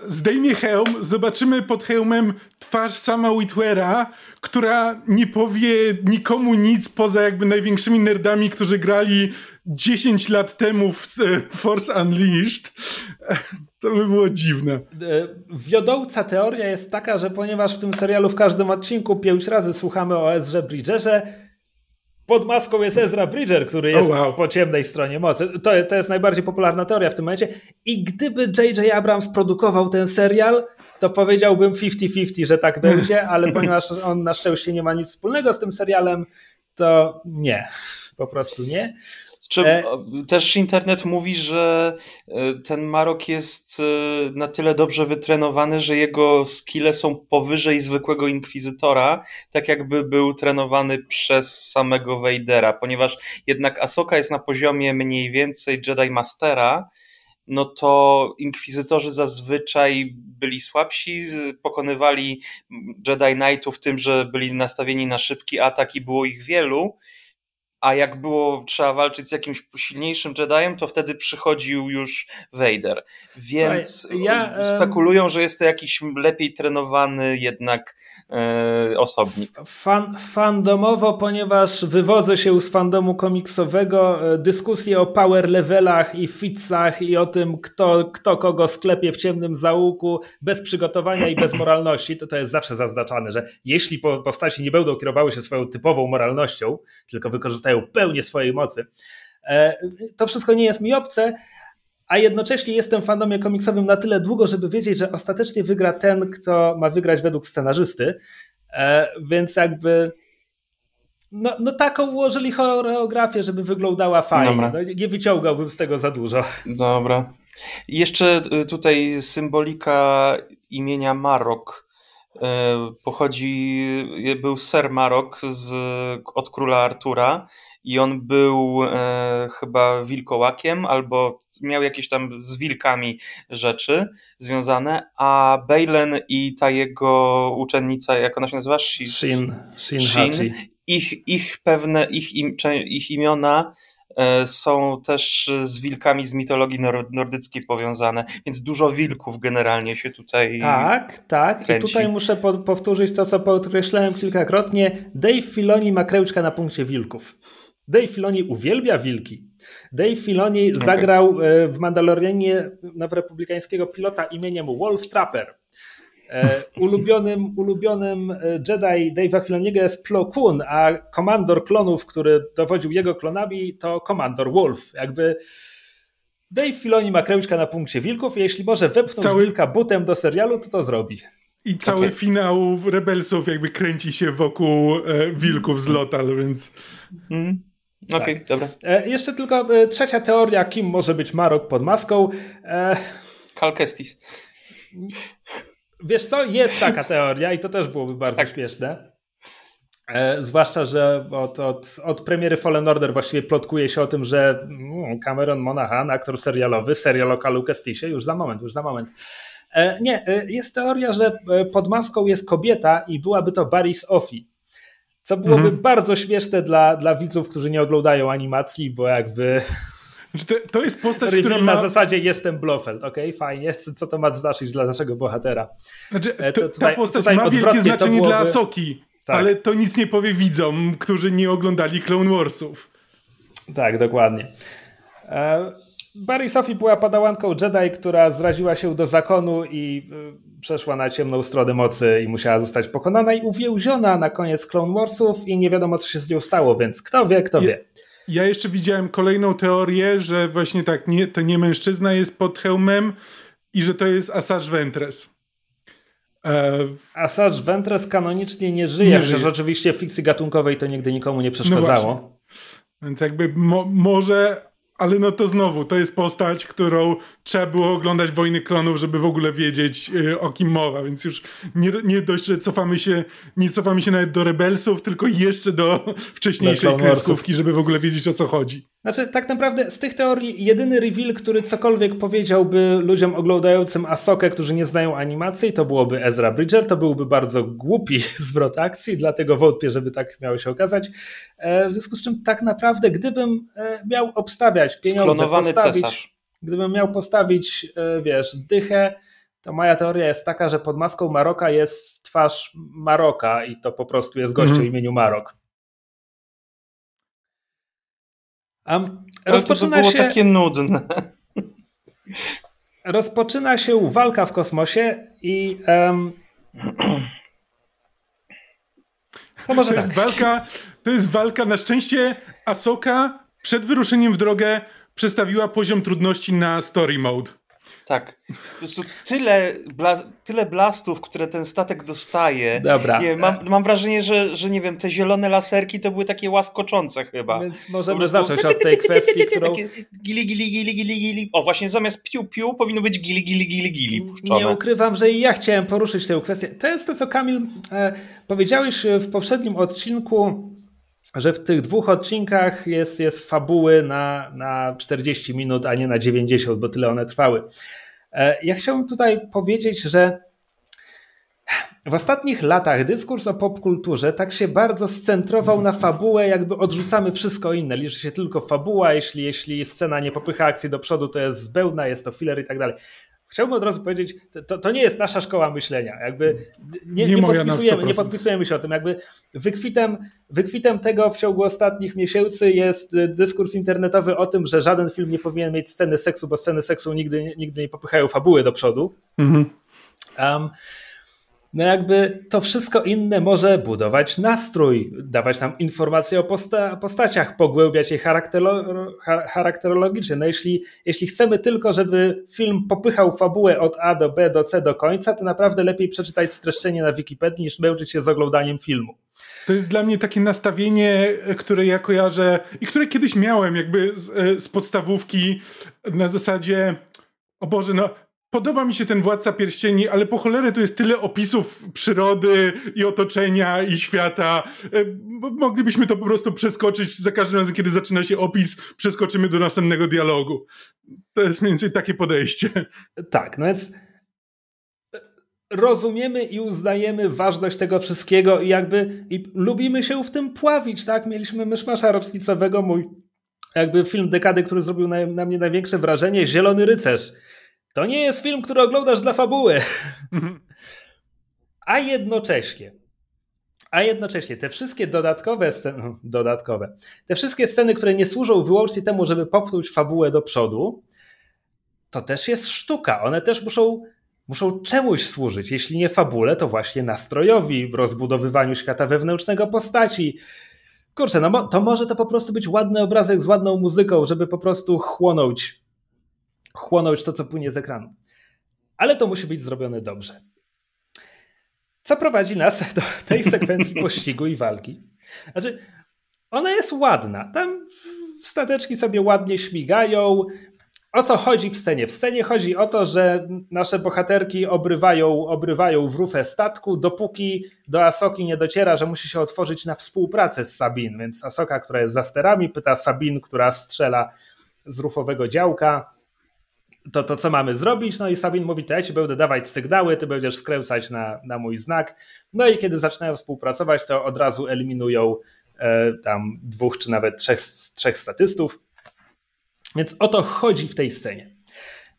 zdejmie hełm, zobaczymy pod hełmem twarz Sama Witwera, która nie powie nikomu nic poza jakby największymi nerdami, którzy grali 10 lat temu w Force Unleashed. To by było dziwne. Wiodąca teoria jest taka, że ponieważ w tym serialu w każdym odcinku 5 razy słuchamy o Ezrze Bridgerze, pod maską jest Ezra Bridger, który jest po ciemnej stronie mocy. To jest najbardziej popularna teoria w tym momencie. I gdyby J.J. Abrams produkował ten serial, to powiedziałbym 50-50, że tak będzie, ale ponieważ on na szczęście nie ma nic wspólnego z tym serialem, to nie. Po prostu nie. Też internet mówi, że ten Marrok jest na tyle dobrze wytrenowany, że jego skille są powyżej zwykłego inkwizytora, tak jakby był trenowany przez samego Vadera, ponieważ jednak Ahsoka jest na poziomie mniej więcej Jedi Mastera, no to inkwizytorzy zazwyczaj byli słabsi, pokonywali Jedi Knightów tym, że byli nastawieni na szybki atak i było ich wielu. A jak było trzeba walczyć z jakimś silniejszym Jediem, to wtedy przychodził już Vader. Więc spekulują, że jest to jakiś lepiej trenowany jednak osobnik. Fandomowo, ponieważ wywodzę się z fandomu komiksowego, dyskusje o power levelach i fitsach i o tym, kto kogo sklepie w ciemnym zaułku bez przygotowania i bez moralności, to jest zawsze zaznaczane, że jeśli postaci nie będą kierowały się swoją typową moralnością, tylko wykorzystają pełnię swojej mocy. To wszystko nie jest mi obce, a jednocześnie jestem w fandomie komiksowym na tyle długo, żeby wiedzieć, że ostatecznie wygra ten, kto ma wygrać według scenarzysty. Więc jakby no taką ułożyli choreografię, żeby wyglądała fajnie. No, nie wyciągałbym z tego za dużo. Dobra. Jeszcze tutaj symbolika imienia Marrok. Pochodzi, był Ser Marrok od króla Artura i on był chyba wilkołakiem albo miał jakieś tam z wilkami rzeczy związane, a Baylan i ta jego uczennica, jak ona się nazywa? Shin Hati. Ich imiona są też z wilkami z mitologii nordyckiej powiązane, więc dużo wilków generalnie się tutaj Tak. Kręci. I tutaj muszę powtórzyć to, co podkreślałem kilkakrotnie. Dave Filoni ma kręczka na punkcie wilków. Dave Filoni uwielbia wilki. Dave Filoni zagrał w Mandalorianie noworepublikańskiego pilota imieniem Wolf Trapper. Ulubionym Jedi Dave'a Filoniego jest Plo Koon, a komandor klonów, który dowodził jego klonami, to komandor Wolf. Jakby Dave Filoni ma kręczka na punkcie wilków i jeśli może wepchnąć wilka butem do serialu, to zrobi. I cały finał Rebelsów jakby kręci się wokół wilków z Lothal, więc... Dobra. Jeszcze tylko trzecia teoria, kim może być Marrok pod maską. Cal Kestis. Wiesz co, jest taka teoria i to też byłoby bardzo śmieszne. Zwłaszcza, że od premiery Fallen Order właściwie plotkuje się o tym, że Cameron Monaghan, aktor serialowy, serial o Calu Kestisie, już za moment. Jest teoria, że pod maską jest kobieta i byłaby to Baris Offee, co byłoby bardzo śmieszne dla widzów, którzy nie oglądają animacji, bo jakby... To jest postać, która ma... Na zasadzie jestem Blofeld, okej, fajnie, co to ma znaczyć dla naszego bohatera? Znaczy, ta postać ma wielkie znaczenie byłoby... dla Ahsoki, ale to nic nie powie widzom, którzy nie oglądali Clone Warsów. Tak, dokładnie. Baris Offee była padałanką Jedi, która zraziła się do zakonu i przeszła na ciemną stronę mocy i musiała zostać pokonana i uwięziona na koniec Clone Warsów i nie wiadomo, co się z nią stało, więc kto wie. Ja jeszcze widziałem kolejną teorię, że właśnie tak, nie, to nie mężczyzna jest pod hełmem i że to jest Asajj Ventress. Asajj Ventress kanonicznie nie żyje, chociaż oczywiście w fikcji gatunkowej to nigdy nikomu nie przeszkadzało. No więc jakby może... Ale no to znowu, to jest postać, którą trzeba było oglądać Wojny Klonów, żeby w ogóle wiedzieć o kim mowa, więc już nie dość, że nie cofamy się nawet do Rebelsów, tylko jeszcze do wcześniejszej kreskówki, żeby w ogóle wiedzieć o co chodzi. Znaczy tak naprawdę z tych teorii jedyny reveal, który cokolwiek powiedziałby ludziom oglądającym Ahsokę, którzy nie znają animacji, to byłoby Ezra Bridger, to byłby bardzo głupi zwrot akcji, dlatego wątpię, żeby tak miało się okazać. W związku z czym tak naprawdę gdybym miał obstawiać Gdybym miał postawić, wiesz, dychę, to moja teoria jest taka, że pod maską Marroka jest twarz Marroka i to po prostu jest gość o imieniu Marrok. To było takie nudne. Rozpoczyna się walka w kosmosie i... To jest walka, na szczęście Ahsoka przed wyruszeniem w drogę przestawiła poziom trudności na story mode. Tak. Po prostu tyle blastów, które ten statek dostaje. Dobra. Nie, mam wrażenie, że nie wiem, te zielone laserki to były takie łaskoczące chyba. Więc możemy zacząć od tej kwestii, którą... Gili, gili, gili, gili, gili. O, właśnie zamiast piu, piu powinno być gili, gili, gili, gili. Puszczone. Nie ukrywam, że i ja chciałem poruszyć tę kwestię. To jest to, co Kamil powiedziałeś w poprzednim odcinku, że w tych dwóch odcinkach jest fabuły na 40 minut, a nie na 90, bo tyle one trwały. Ja chciałbym tutaj powiedzieć, że w ostatnich latach dyskurs o popkulturze tak się bardzo scentrował na fabułę, jakby odrzucamy wszystko inne, liczy się tylko fabuła, jeśli scena nie popycha akcji do przodu, to jest zbełna, jest to filler i tak dalej. Chciałbym od razu powiedzieć, to nie jest nasza szkoła myślenia. Jakby nie podpisujemy się o tym. Jakby wykwitem tego w ciągu ostatnich miesięcy jest dyskurs internetowy o tym, że żaden film nie powinien mieć sceny seksu, bo sceny seksu nigdy nie popychają fabuły do przodu. Mhm. No jakby to wszystko inne może budować nastrój, dawać nam informacje o postaciach, pogłębiać je charakterologicznie. No jeśli chcemy tylko, żeby film popychał fabułę od A do B do C do końca, to naprawdę lepiej przeczytać streszczenie na Wikipedii niż męczyć się z oglądaniem filmu. To jest dla mnie takie nastawienie, które ja kojarzę i które kiedyś miałem jakby z podstawówki na zasadzie, o Boże, no... Podoba mi się ten Władca Pierścieni, ale po cholerę tu jest tyle opisów przyrody i otoczenia i świata. Moglibyśmy to po prostu przeskoczyć. Za każdym razem, kiedy zaczyna się opis, przeskoczymy do następnego dialogu. To jest mniej więcej takie podejście. Tak, no więc rozumiemy i uznajemy ważność tego wszystkiego i jakby lubimy się w tym pławić, tak? Mieliśmy Myszmasza rocznicowego, mój jakby film dekady, który zrobił na mnie największe wrażenie, Zielony Rycerz. To nie jest film, który oglądasz dla fabuły. A jednocześnie te wszystkie sceny, które nie służą wyłącznie temu, żeby popchnąć fabułę do przodu, to też jest sztuka. One też muszą czemuś służyć. Jeśli nie fabule, to właśnie nastrojowi, rozbudowywaniu świata wewnętrznego postaci. Kurczę, no to może to po prostu być ładny obrazek z ładną muzyką, żeby po prostu chłonąć to, co płynie z ekranu. Ale to musi być zrobione dobrze. Co prowadzi nas do tej sekwencji pościgu i walki. Znaczy, ona jest ładna. Tam stateczki sobie ładnie śmigają. O co chodzi w scenie? W scenie chodzi o to, że nasze bohaterki obrywają w rufę statku, dopóki do Ahsoki nie dociera, że musi się otworzyć na współpracę z Sabine. Więc Ahsoka, która jest za sterami, pyta Sabine, która strzela z rufowego działka, to co mamy zrobić? No i Sabine mówi, to ja ci będę dawać sygnały, ty będziesz skręcać na mój znak. No i kiedy zaczynają współpracować, to od razu eliminują tam dwóch czy nawet trzech statystów. Więc o to chodzi w tej scenie.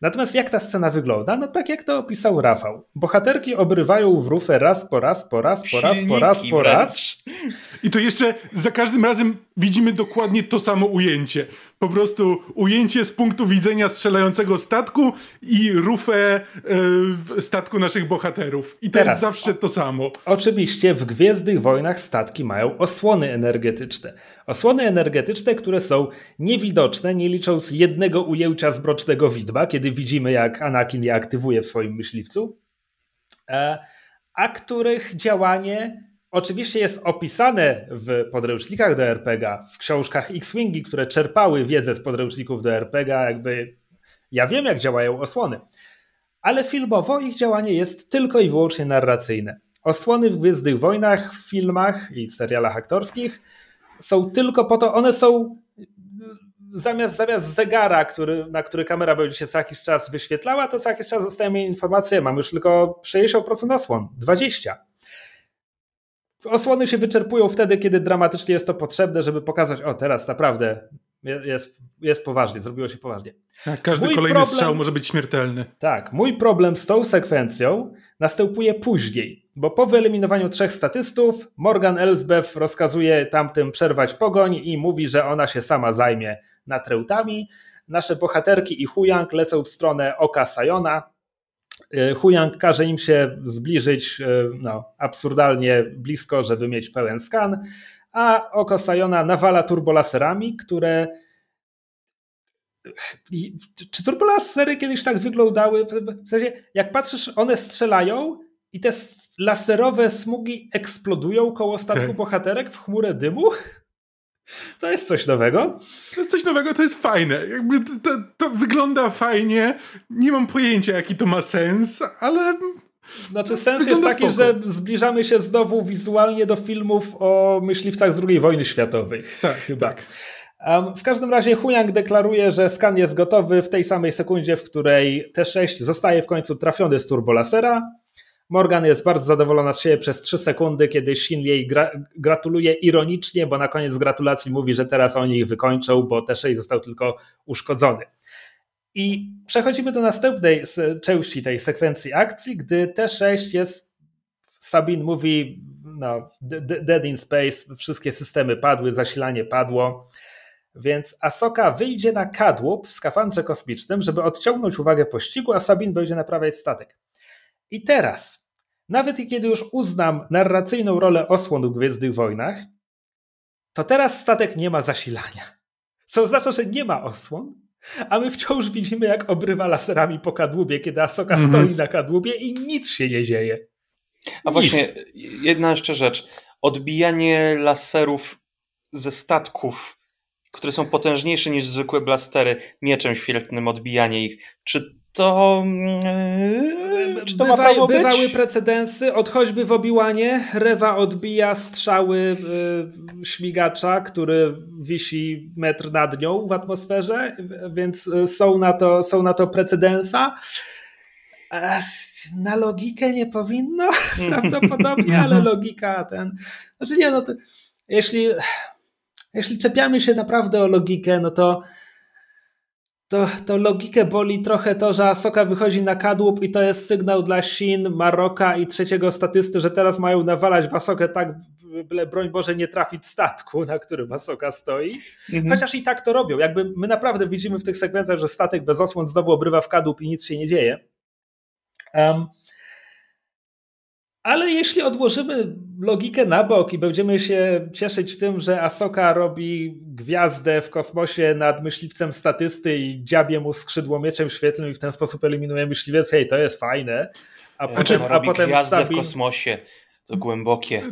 Natomiast jak ta scena wygląda? No tak jak to opisał Rafał. Bohaterki obrywają w rufę raz po raz. I to jeszcze za każdym razem widzimy dokładnie to samo ujęcie. Po prostu ujęcie z punktu widzenia strzelającego statku i rufę statku naszych bohaterów. I teraz zawsze to samo. Oczywiście w Gwiezdnych Wojnach statki mają osłony energetyczne. Osłony energetyczne, które są niewidoczne, nie licząc jednego ujęcia z Mrocznego Widma, kiedy widzimy, jak Anakin je aktywuje w swoim myśliwcu, a których działanie oczywiście jest opisane w podręcznikach do RPG, w książkach X-Wingi, które czerpały wiedzę z podręczników do RPG, jakby ja wiem, jak działają osłony, ale filmowo ich działanie jest tylko i wyłącznie narracyjne. Osłony w Gwiezdnych Wojnach, w filmach i serialach aktorskich są tylko po to, one są zamiast zegara, na który kamera będzie się co jakiś czas wyświetlała, to co jakiś czas dostajemy informację, mam już tylko 60% osłon, 20%. Osłony się wyczerpują wtedy, kiedy dramatycznie jest to potrzebne, żeby pokazać, o teraz naprawdę jest poważnie, zrobiło się poważnie. Tak, każdy strzał może być śmiertelny. Tak, mój problem z tą sekwencją następuje później, bo po wyeliminowaniu 3 statystów Morgan Elsbeth rozkazuje tamtym przerwać pogoń i mówi, że ona się sama zajmie natreutami. Nasze bohaterki i Huyang lecą w stronę Oka Siona. Huyang każe im się zbliżyć absurdalnie blisko, żeby mieć pełen skan, a Oko Siona nawala turbolaserami, które... Czy turbolasery kiedyś tak wyglądały? W sensie, jak patrzysz, one strzelają i te laserowe smugi eksplodują koło statku bohaterek w chmurę dymu? To jest coś nowego. To jest coś nowego, to jest fajne. Jakby to wygląda fajnie. Nie mam pojęcia, jaki to ma sens, ale... Znaczy sens jest taki, że zbliżamy się znowu wizualnie do filmów o myśliwcach z II wojny światowej. Tak, chyba. Tak. W każdym razie Huyang deklaruje, że skan jest gotowy w tej samej sekundzie, w której T6 zostaje w końcu trafiony z turbolasera. Morgan jest bardzo zadowolona z siebie przez 3 sekundy, kiedy Shin jej gratuluje ironicznie, bo na koniec gratulacji mówi, że teraz oni ich wykończą, bo T6 został tylko uszkodzony. I przechodzimy do następnej części tej sekwencji akcji, gdy T6 jest... Sabine mówi, dead in space, wszystkie systemy padły, zasilanie padło, więc Ahsoka wyjdzie na kadłub w skafandrze kosmicznym, żeby odciągnąć uwagę pościgu, a Sabine będzie naprawiać statek. I teraz, nawet kiedy już uznam narracyjną rolę osłon w Gwiezdnych Wojnach, to teraz statek nie ma zasilania. Co oznacza, że nie ma osłon, a my wciąż widzimy, jak obrywa laserami po kadłubie, kiedy Ahsoka stoi na kadłubie i nic się nie dzieje. A właśnie, jedna jeszcze rzecz. Odbijanie laserów ze statków, które są potężniejsze niż zwykłe blastery, mieczem świetlnym odbijanie ich. Czy to ma prawo być? Bywały precedensy, od choćby w Obi-Wanie Rewa odbija strzały śmigacza, który wisi metr nad nią w atmosferze, więc są na to precedensa. Na logikę nie powinno prawdopodobnie, ale logika ten... Znaczy nie, no to jeśli czepiamy się naprawdę o logikę, no to logikę boli trochę to, że Ahsoka wychodzi na kadłub i to jest sygnał dla Shin, Marroka i 3 statysty, że teraz mają nawalać w Ahsokę tak, byle broń Boże nie trafić statku, na którym Ahsoka stoi. Chociaż i tak to robią. Jakby my naprawdę widzimy w tych sekwencjach, że statek bez osłon znowu obrywa w kadłub i nic się nie dzieje. Ale jeśli odłożymy logikę na bok i będziemy się cieszyć tym, że Ahsoka robi gwiazdę w kosmosie nad myśliwcem statysty i dziabie mu skrzydło mieczem świetlnym i w ten sposób eliminuje myśliwiec, hej, to jest fajne. A potem gwiazdę w kosmosie. To głębokie.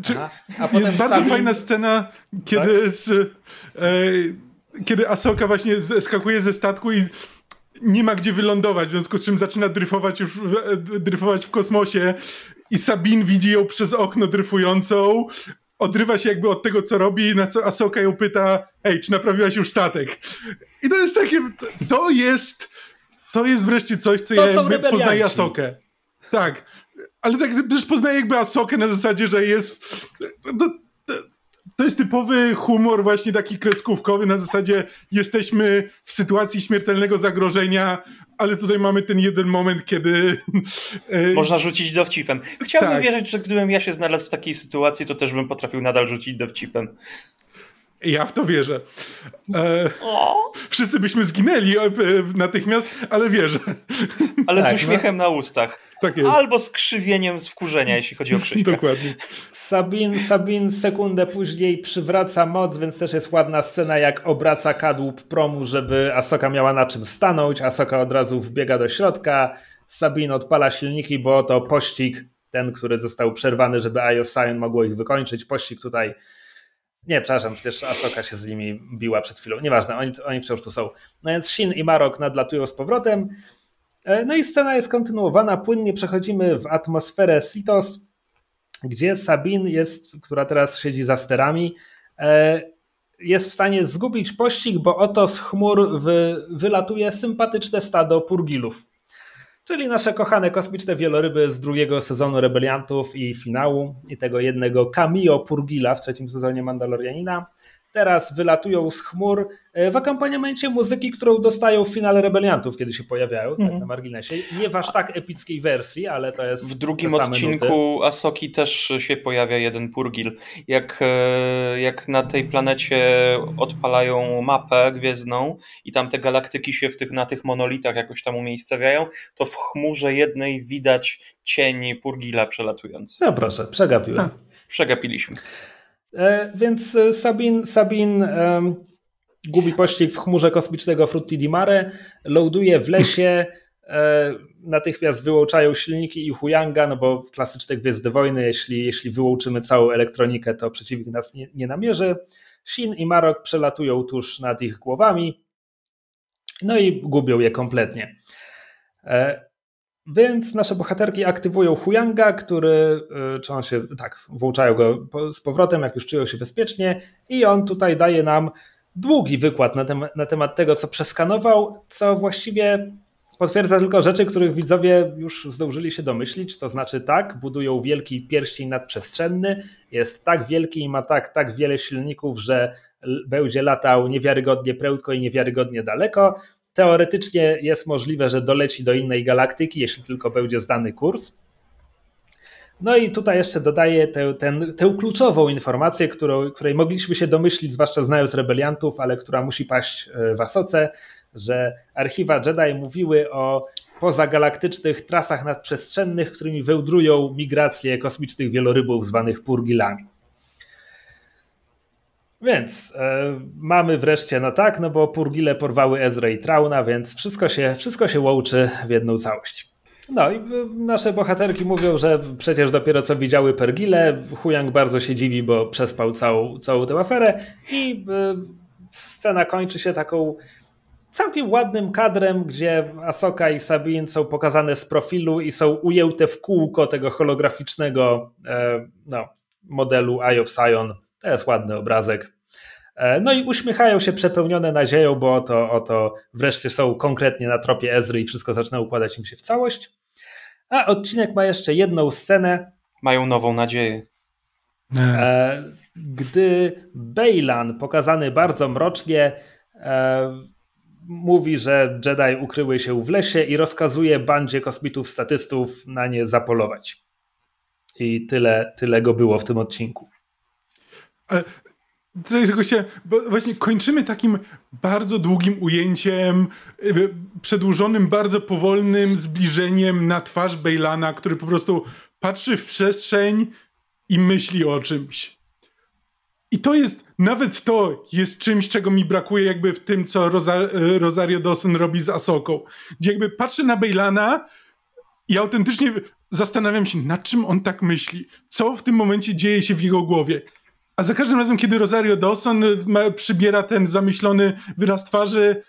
Jest bardzo fajna scena, kiedy, tak? Kiedy Ahsoka właśnie skakuje ze statku i nie ma gdzie wylądować, w związku z czym zaczyna dryfować w kosmosie. I Sabine widzi ją przez okno dryfującą, odrywa się jakby od tego, co robi, na co Ahsoka ją pyta, hej, czy naprawiłaś już statek? I to jest takie, to jest wreszcie coś, co ja poznaję Ahsokę. Tak, ale tak też poznaję jakby Ahsokę na zasadzie, że jest... To jest typowy humor właśnie taki kreskówkowy, na zasadzie jesteśmy w sytuacji śmiertelnego zagrożenia, ale tutaj mamy ten jeden moment, kiedy... Można rzucić dowcipem. Chciałbym wierzyć, że gdybym ja się znalazł w takiej sytuacji, to też bym potrafił nadal rzucić dowcipem. Ja w to wierzę. Wszyscy byśmy zginęli natychmiast, ale wierzę. Ale tak, z uśmiechem na ustach. Tak jest. Albo skrzywieniem z wkurzenia, jeśli chodzi o Krzyśka. Dokładnie. Sabine sekundę później przywraca moc, więc też jest ładna scena, jak obraca kadłub promu, żeby Ahsoka miała na czym stanąć. Ahsoka od razu wbiega do środka. Sabine odpala silniki, bo to pościg, ten, który został przerwany, żeby Eye of Sion mogło ich wykończyć. Pościg tutaj... Nie, przepraszam, przecież Ahsoka się z nimi biła przed chwilą. Nieważne, oni wciąż tu są. No więc Shin i Marrok nadlatują z powrotem. No i scena jest kontynuowana. Płynnie przechodzimy w atmosferę Citos, gdzie Sabine jest, która teraz siedzi za sterami, jest w stanie zgubić pościg, bo oto z chmur wylatuje sympatyczne stado purgilów. Czyli nasze kochane kosmiczne wieloryby z drugiego sezonu Rebeliantów i finału i tego jednego cameo Purgila w trzecim sezonie Mandalorianina. Teraz wylatują z chmur w akompaniamencie muzyki, którą dostają w finale Rebeliantów, kiedy się pojawiają, tak na marginesie. Nie w aż tak epickiej wersji, ale to jest... W drugim odcinku nuty. Ahsoki też się pojawia jeden Purgil. Jak na tej planecie odpalają mapę gwiezdną i tam te galaktyki się na tych monolitach jakoś tam umiejscawiają, to w chmurze jednej widać cień Purgila przelatujący. No proszę, przegapiłem. Przegapiliśmy. Więc Sabine gubi pościg w chmurze kosmicznego Frutti di Mare, ląduje w lesie, natychmiast wyłączają silniki i Huyanga, no bo klasyczne Gwiezdne Wojny, jeśli wyłączymy całą elektronikę, to przeciwnik nas nie namierzy. Shin i Marrok przelatują tuż nad ich głowami, no i gubią je kompletnie. Więc nasze bohaterki aktywują Huyanga, który, włączają go z powrotem, jak już czują się bezpiecznie, i on tutaj daje nam długi wykład na temat tego, co przeskanował, co właściwie potwierdza tylko rzeczy, których widzowie już zdążyli się domyślić, to znaczy budują wielki pierścień nadprzestrzenny, jest tak wielki i ma tak wiele silników, że będzie latał niewiarygodnie prędko i niewiarygodnie daleko. Teoretycznie jest możliwe, że doleci do innej galaktyki, jeśli tylko będzie zdany kurs. No i tutaj jeszcze dodaję tę kluczową informację, której mogliśmy się domyślić, zwłaszcza znając Rebeliantów, ale która musi paść w Ahsoce, że archiwa Jedi mówiły o pozagalaktycznych trasach nadprzestrzennych, którymi wełdrują migracje kosmicznych wielorybów zwanych purgilami. Więc mamy wreszcie, no bo Purgile porwały Ezra i Trauna, więc wszystko się łączy w jedną całość. No i nasze bohaterki mówią, że przecież dopiero co widziały Purgile, Huyang bardzo się dziwi, bo przespał całą tę aferę i scena kończy się taką całkiem ładnym kadrem, gdzie Ahsoka i Sabine są pokazane z profilu i są ujęte w kółko tego holograficznego modelu Eye of Sion. To jest ładny obrazek. No i uśmiechają się przepełnione nadzieją, bo oto wreszcie są konkretnie na tropie Ezry i wszystko zaczyna układać im się w całość. A odcinek ma jeszcze jedną scenę. Mają nową nadzieję. Gdy Baylan, pokazany bardzo mrocznie, mówi, że Jedi ukryły się w lesie i rozkazuje bandzie kosmitów-statystów na nie zapolować. I tyle go było w tym odcinku. Tutaj tylko bo właśnie kończymy takim bardzo długim ujęciem, przedłużonym, bardzo powolnym zbliżeniem na twarz Baylana, który po prostu patrzy w przestrzeń i myśli o czymś. I to jest, nawet to jest czymś, czego mi brakuje jakby w tym, co Rosario Dawson robi z Ahsoką. Gdzie jakby patrzę na Baylana i autentycznie zastanawiam się, nad czym on tak myśli. Co w tym momencie dzieje się w jego głowie. A za każdym razem, kiedy Rosario Dawson przybiera ten zamyślony wyraz twarzy,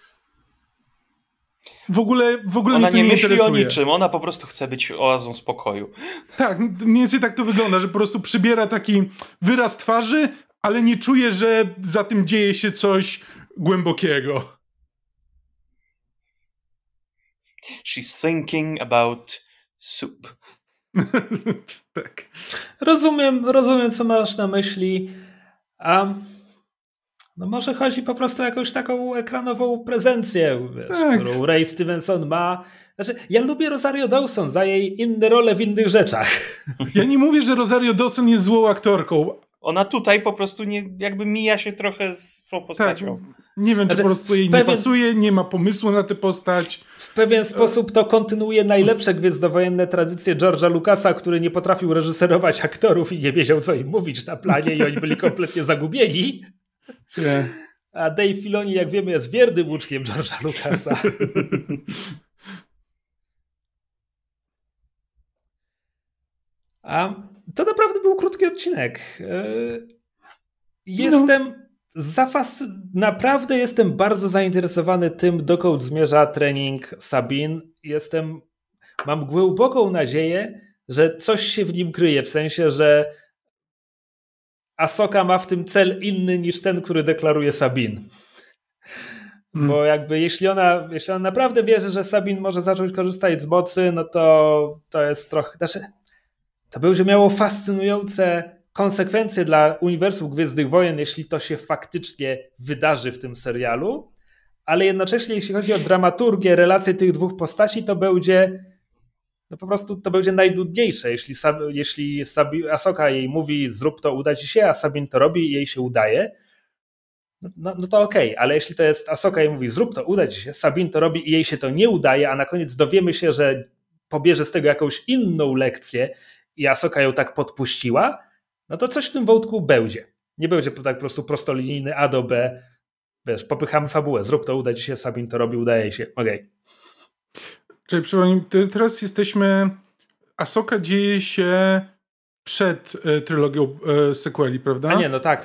w ogóle mnie to nie interesuje. Ona nie myśli o niczym, ona po prostu chce być oazą spokoju. Tak, mniej więcej tak to wygląda, że po prostu przybiera taki wyraz twarzy, ale nie czuje, że za tym dzieje się coś głębokiego. She's thinking about soup. Tak. Rozumiem, co masz na myśli. No może chodzi po prostu o jakąś taką ekranową prezencję, wiesz, tak, którą Ray Stevenson ma. Znaczy, ja lubię Rosario Dawson za jej inne role w innych rzeczach. Ja nie mówię, że Rosario Dawson jest złą aktorką. Ona tutaj po prostu nie, jakby mija się trochę z tą postacią. Tak. Nie wiem, czy znaczy, po prostu jej nie pasuje, nie ma pomysłu na tę postać. W pewien sposób to kontynuuje najlepsze gwiezdowojenne tradycje George'a Lucasa, który nie potrafił reżyserować aktorów i nie wiedział, co im mówić na planie i oni byli kompletnie zagubieni. Nie. A Dave Filoni, jak wiemy, jest wiernym uczniem George'a Lucasa. A to naprawdę był krótki odcinek. Naprawdę jestem bardzo zainteresowany tym, dokąd zmierza trening Sabine. Mam głęboką nadzieję, że coś się w nim kryje, w sensie, że Ahsoka ma w tym cel inny niż ten, który deklaruje Sabine. Bo jakby jeśli ona naprawdę wierzy, że Sabine może zacząć korzystać z mocy, no to jest trochę... Znaczy, to będzie miało fascynujące konsekwencje dla uniwersum Gwiezdnych Wojen, jeśli to się faktycznie wydarzy w tym serialu, ale jednocześnie jeśli chodzi o dramaturgię, relacje tych dwóch postaci, to będzie po prostu najnudniejsze, jeśli Ahsoka jej mówi zrób to, uda ci się, a Sabine to robi i jej się udaje, no to okej, ale jeśli to jest Ahsoka jej mówi zrób to, uda ci się, Sabine to robi i jej się to nie udaje, a na koniec dowiemy się, że pobierze z tego jakąś inną lekcję i Ahsoka ją tak podpuściła, no to coś w tym wątku będzie. Nie będzie tak po prostu prostolinijny A do B. Wiesz, popychamy fabułę, zrób to, uda ci się, Sabine to robi, udaje się. Okej. Czyli przypomnij, teraz jesteśmy... Ahsoka dzieje się przed trylogią sequeli, prawda? A nie, no tak.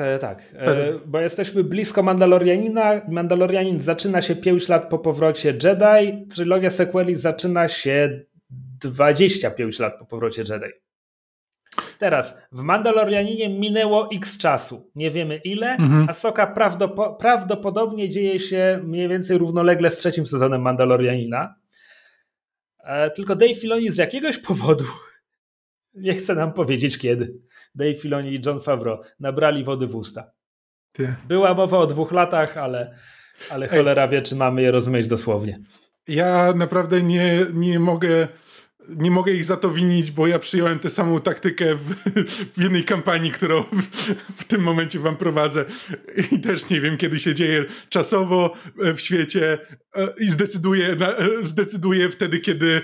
Bo jesteśmy blisko Mandalorianina. Mandalorianin zaczyna się 5 lat po powrocie Jedi. Trylogia sequeli zaczyna się 25 lat po powrocie Jedi. Teraz, w Mandalorianinie minęło x czasu, nie wiemy ile, a Ahsoka prawdopodobnie dzieje się mniej więcej równolegle z 3. sezonem Mandalorianina. Tylko Dave Filoni z jakiegoś powodu, nie chce nam powiedzieć kiedy, Dave Filoni i John Favreau nabrali wody w usta. Ty. Była mowa o 2 latach, ale cholera wie, czy mamy je rozumieć dosłownie. Ja naprawdę nie mogę ich za to winić, bo ja przyjąłem tę samą taktykę w jednej kampanii, którą w tym momencie wam prowadzę i też nie wiem, kiedy się dzieje czasowo w świecie i zdecyduję wtedy, kiedy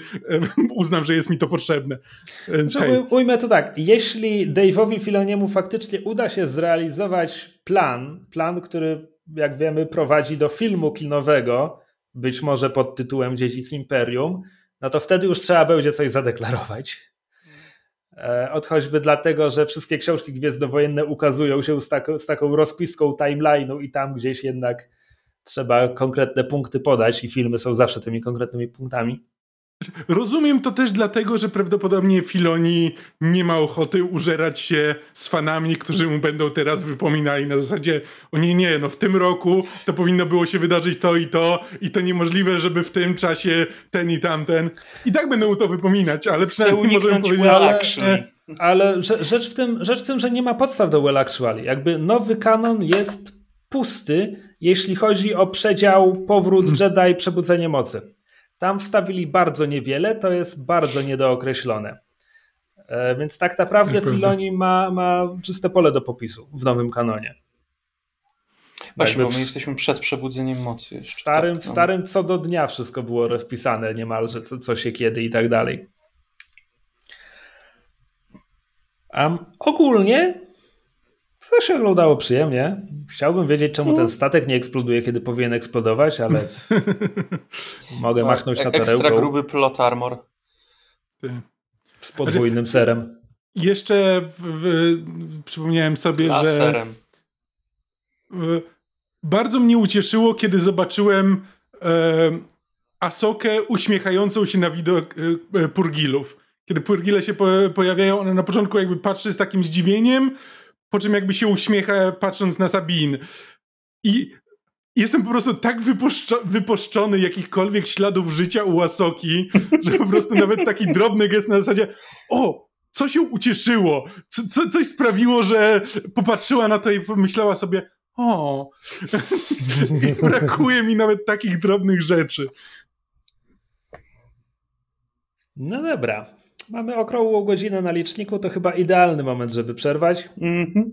uznam, że jest mi to potrzebne. Ujmę to tak, jeśli Dave'owi Filoniemu faktycznie uda się zrealizować plan, który jak wiemy prowadzi do filmu kinowego, być może pod tytułem Dziedzic Imperium, no to wtedy już trzeba będzie coś zadeklarować. Od choćby dlatego, że wszystkie książki gwiezdnowojenne ukazują się z taką rozpiską timeline'u i tam gdzieś jednak trzeba konkretne punkty podać i filmy są zawsze tymi konkretnymi punktami. Rozumiem to też dlatego, że prawdopodobnie Filoni nie ma ochoty użerać się z fanami, którzy mu będą teraz wypominali na zasadzie o nie, no w tym roku to powinno było się wydarzyć to i to i to niemożliwe, żeby w tym czasie ten i tamten. I tak będę mu to wypominać, ale przynajmniej możemy powiedzieć... Ale rzecz w tym, że nie ma podstaw do Well Actually. Jakby nowy kanon jest pusty, jeśli chodzi o przedział powrót Jedi, przebudzenie mocy. Tam wstawili bardzo niewiele, to jest bardzo niedookreślone. Więc tak naprawdę Filoni ma czyste pole do popisu w nowym kanonie. Właśnie, bo my jesteśmy przed przebudzeniem mocy. W starym co do dnia wszystko było rozpisane niemalże, co się kiedy i tak dalej. Ogólnie to się oglądało przyjemnie. Chciałbym wiedzieć, czemu ten statek nie eksploduje, kiedy powinien eksplodować, ale mogę machnąć na torełką. Ekstra gruby plot armor. Z podwójnym serem. Jeszcze przypomniałem sobie, laserem, że bardzo mnie ucieszyło, kiedy zobaczyłem Ahsokę uśmiechającą się na widok Purgilów. Kiedy Purgile się pojawiają, ona na początku jakby patrzy z takim zdziwieniem, po czym jakby się uśmiecha patrząc na Sabine. I jestem po prostu tak wypuszczony jakichkolwiek śladów życia u Ahsoki, że po prostu nawet taki drobny gest na zasadzie co się ucieszyło, coś sprawiło, że popatrzyła na to i pomyślała sobie o, i brakuje mi nawet takich drobnych rzeczy. No dobra, mamy okrągłą godzinę na liczniku, to chyba idealny moment, żeby przerwać. Mhm.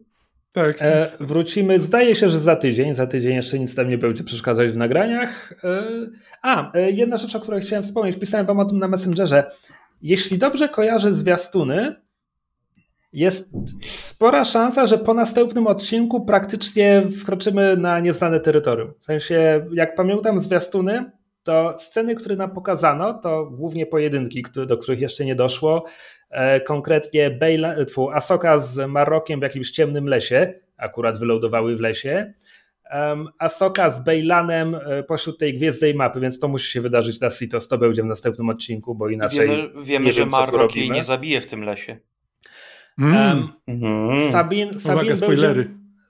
Tak. Wrócimy, zdaje się, że za tydzień jeszcze nic tam nie będzie przeszkadzać w nagraniach. Jedna rzecz, o której chciałem wspomnieć, pisałem wam o tym na Messengerze. Jeśli dobrze kojarzę zwiastuny, jest spora szansa, że po następnym odcinku praktycznie wkroczymy na nieznane terytorium. W sensie, jak pamiętam zwiastuny, to sceny, które nam pokazano, to głównie pojedynki, do których jeszcze nie doszło. Konkretnie Ahsoka z Marrokiem w jakimś ciemnym lesie, akurat wylądowały w lesie. Ahsoka z Baylanem pośród tej gwiezdnej mapy, więc to musi się wydarzyć na Citos, to będzie w następnym odcinku, bo inaczej wiemy, że Marrok jej nie zabije w tym lesie.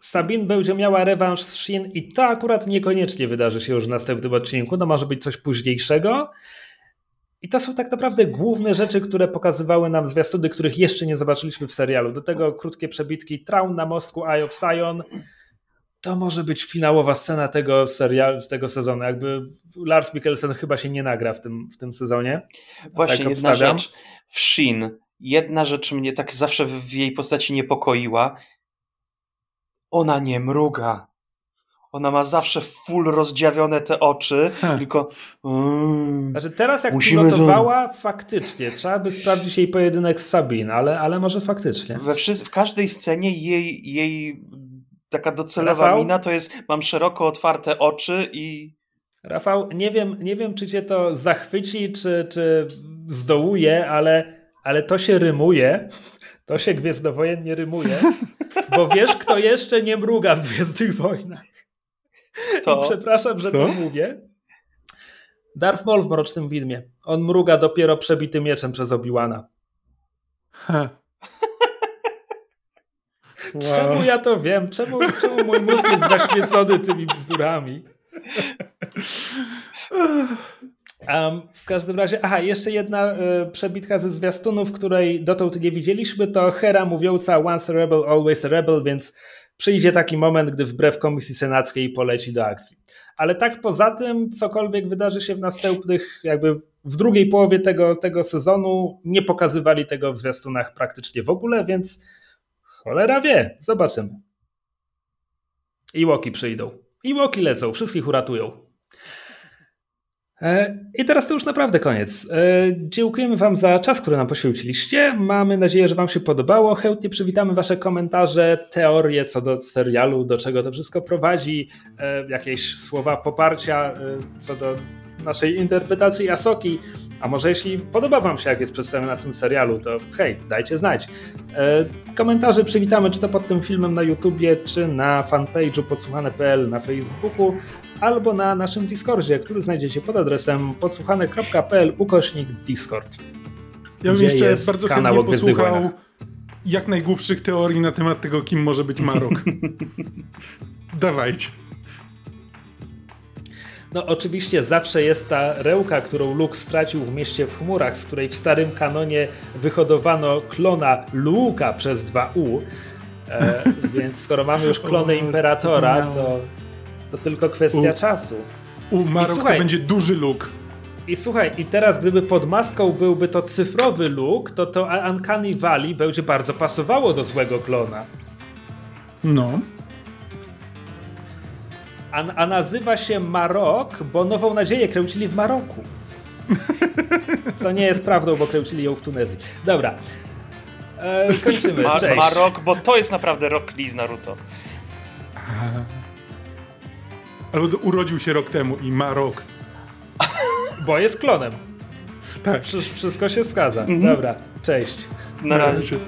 Sabine będzie miała rewanż z Shin i to akurat niekoniecznie wydarzy się już w następnym odcinku, no może być coś późniejszego. I to są tak naprawdę główne rzeczy, które pokazywały nam zwiastuny, których jeszcze nie zobaczyliśmy w serialu. Do tego krótkie przebitki Thrawn na mostku Eye of Sion. To może być finałowa scena tego serialu, tego sezonu. Jakby Lars Mikkelsen chyba się nie nagra w tym sezonie. Właśnie tak jedna rzecz. W Shin jedna rzecz mnie tak zawsze w jej postaci niepokoiła. Ona nie mruga. Ona ma zawsze full rozdziawione te oczy, tylko... Znaczy teraz jak pilotowała, faktycznie. Trzeba by sprawdzić jej pojedynek z Sabine, ale może faktycznie. W każdej scenie jej taka docelowa mina to jest: mam szeroko otwarte oczy i... Rafał, nie wiem czy cię to zachwyci, czy zdołuje, ale to się rymuje. To się Gwiezdno Wojen nie rymuje, bo wiesz, kto jeszcze nie mruga w Gwiezdnych Wojnach. To? I przepraszam, że to mówię. Darth Maul w Mrocznym Widmie. On mruga dopiero przebitym mieczem przez Obi-Wana. Wow. Czemu ja to wiem? Czemu mój mózg jest zaświecony tymi bzdurami? W każdym razie, jeszcze jedna przebitka ze zwiastunów, której dotąd nie widzieliśmy, to Hera mówiąca once a rebel, always a rebel, więc przyjdzie taki moment, gdy wbrew komisji senackiej poleci do akcji. Ale tak poza tym, cokolwiek wydarzy się w następnych, jakby w drugiej połowie tego sezonu, nie pokazywali tego w zwiastunach praktycznie w ogóle, więc cholera wie, zobaczymy. Ewoki przyjdą. Ewoki lecą, wszystkich uratują. I teraz to już naprawdę koniec. Dziękujemy wam za czas, który nam poświęciliście. Mamy nadzieję, że wam się podobało. Chętnie przywitamy wasze komentarze, teorie co do serialu, do czego to wszystko prowadzi, jakieś słowa poparcia co do naszej interpretacji Ahsoki. A może jeśli podoba wam się, jak jest przedstawiona w tym serialu, to hej, dajcie znać. Komentarze przywitamy, czy to pod tym filmem na YouTubie, czy na fanpage'u podsłuchane.pl na Facebooku, albo na naszym Discordzie, który znajdziecie pod adresem podsłuchane.pl/Discord. Ja bym jeszcze bardzo chętnie posłuchał jak najgłupszych teorii na temat tego, kim może być Marrok. Dawajcie. No oczywiście zawsze jest ta rełka, którą Luke stracił w Mieście w chmurach, z której w starym kanonie wyhodowano klona Luke'a przez 2U. Więc skoro mamy już klony Imperatora, to tylko kwestia czasu. Marrok to będzie duży Luke. I słuchaj, i teraz gdyby pod maską byłby to cyfrowy Luke, to Uncanny Valley będzie bardzo pasowało do złego klona. No. A nazywa się Marrok, bo Nową Nadzieję kręcili w Marroku. Co nie jest prawdą, bo kręcili ją w Tunezji. Dobra. Kończymy. Cześć. Marrok, bo to jest naprawdę Rock Lee z Naruto. Albo urodził się rok temu i Marrok. Bo jest klonem. Tak. Wszystko się zgadza. Dobra, cześć. Na razie.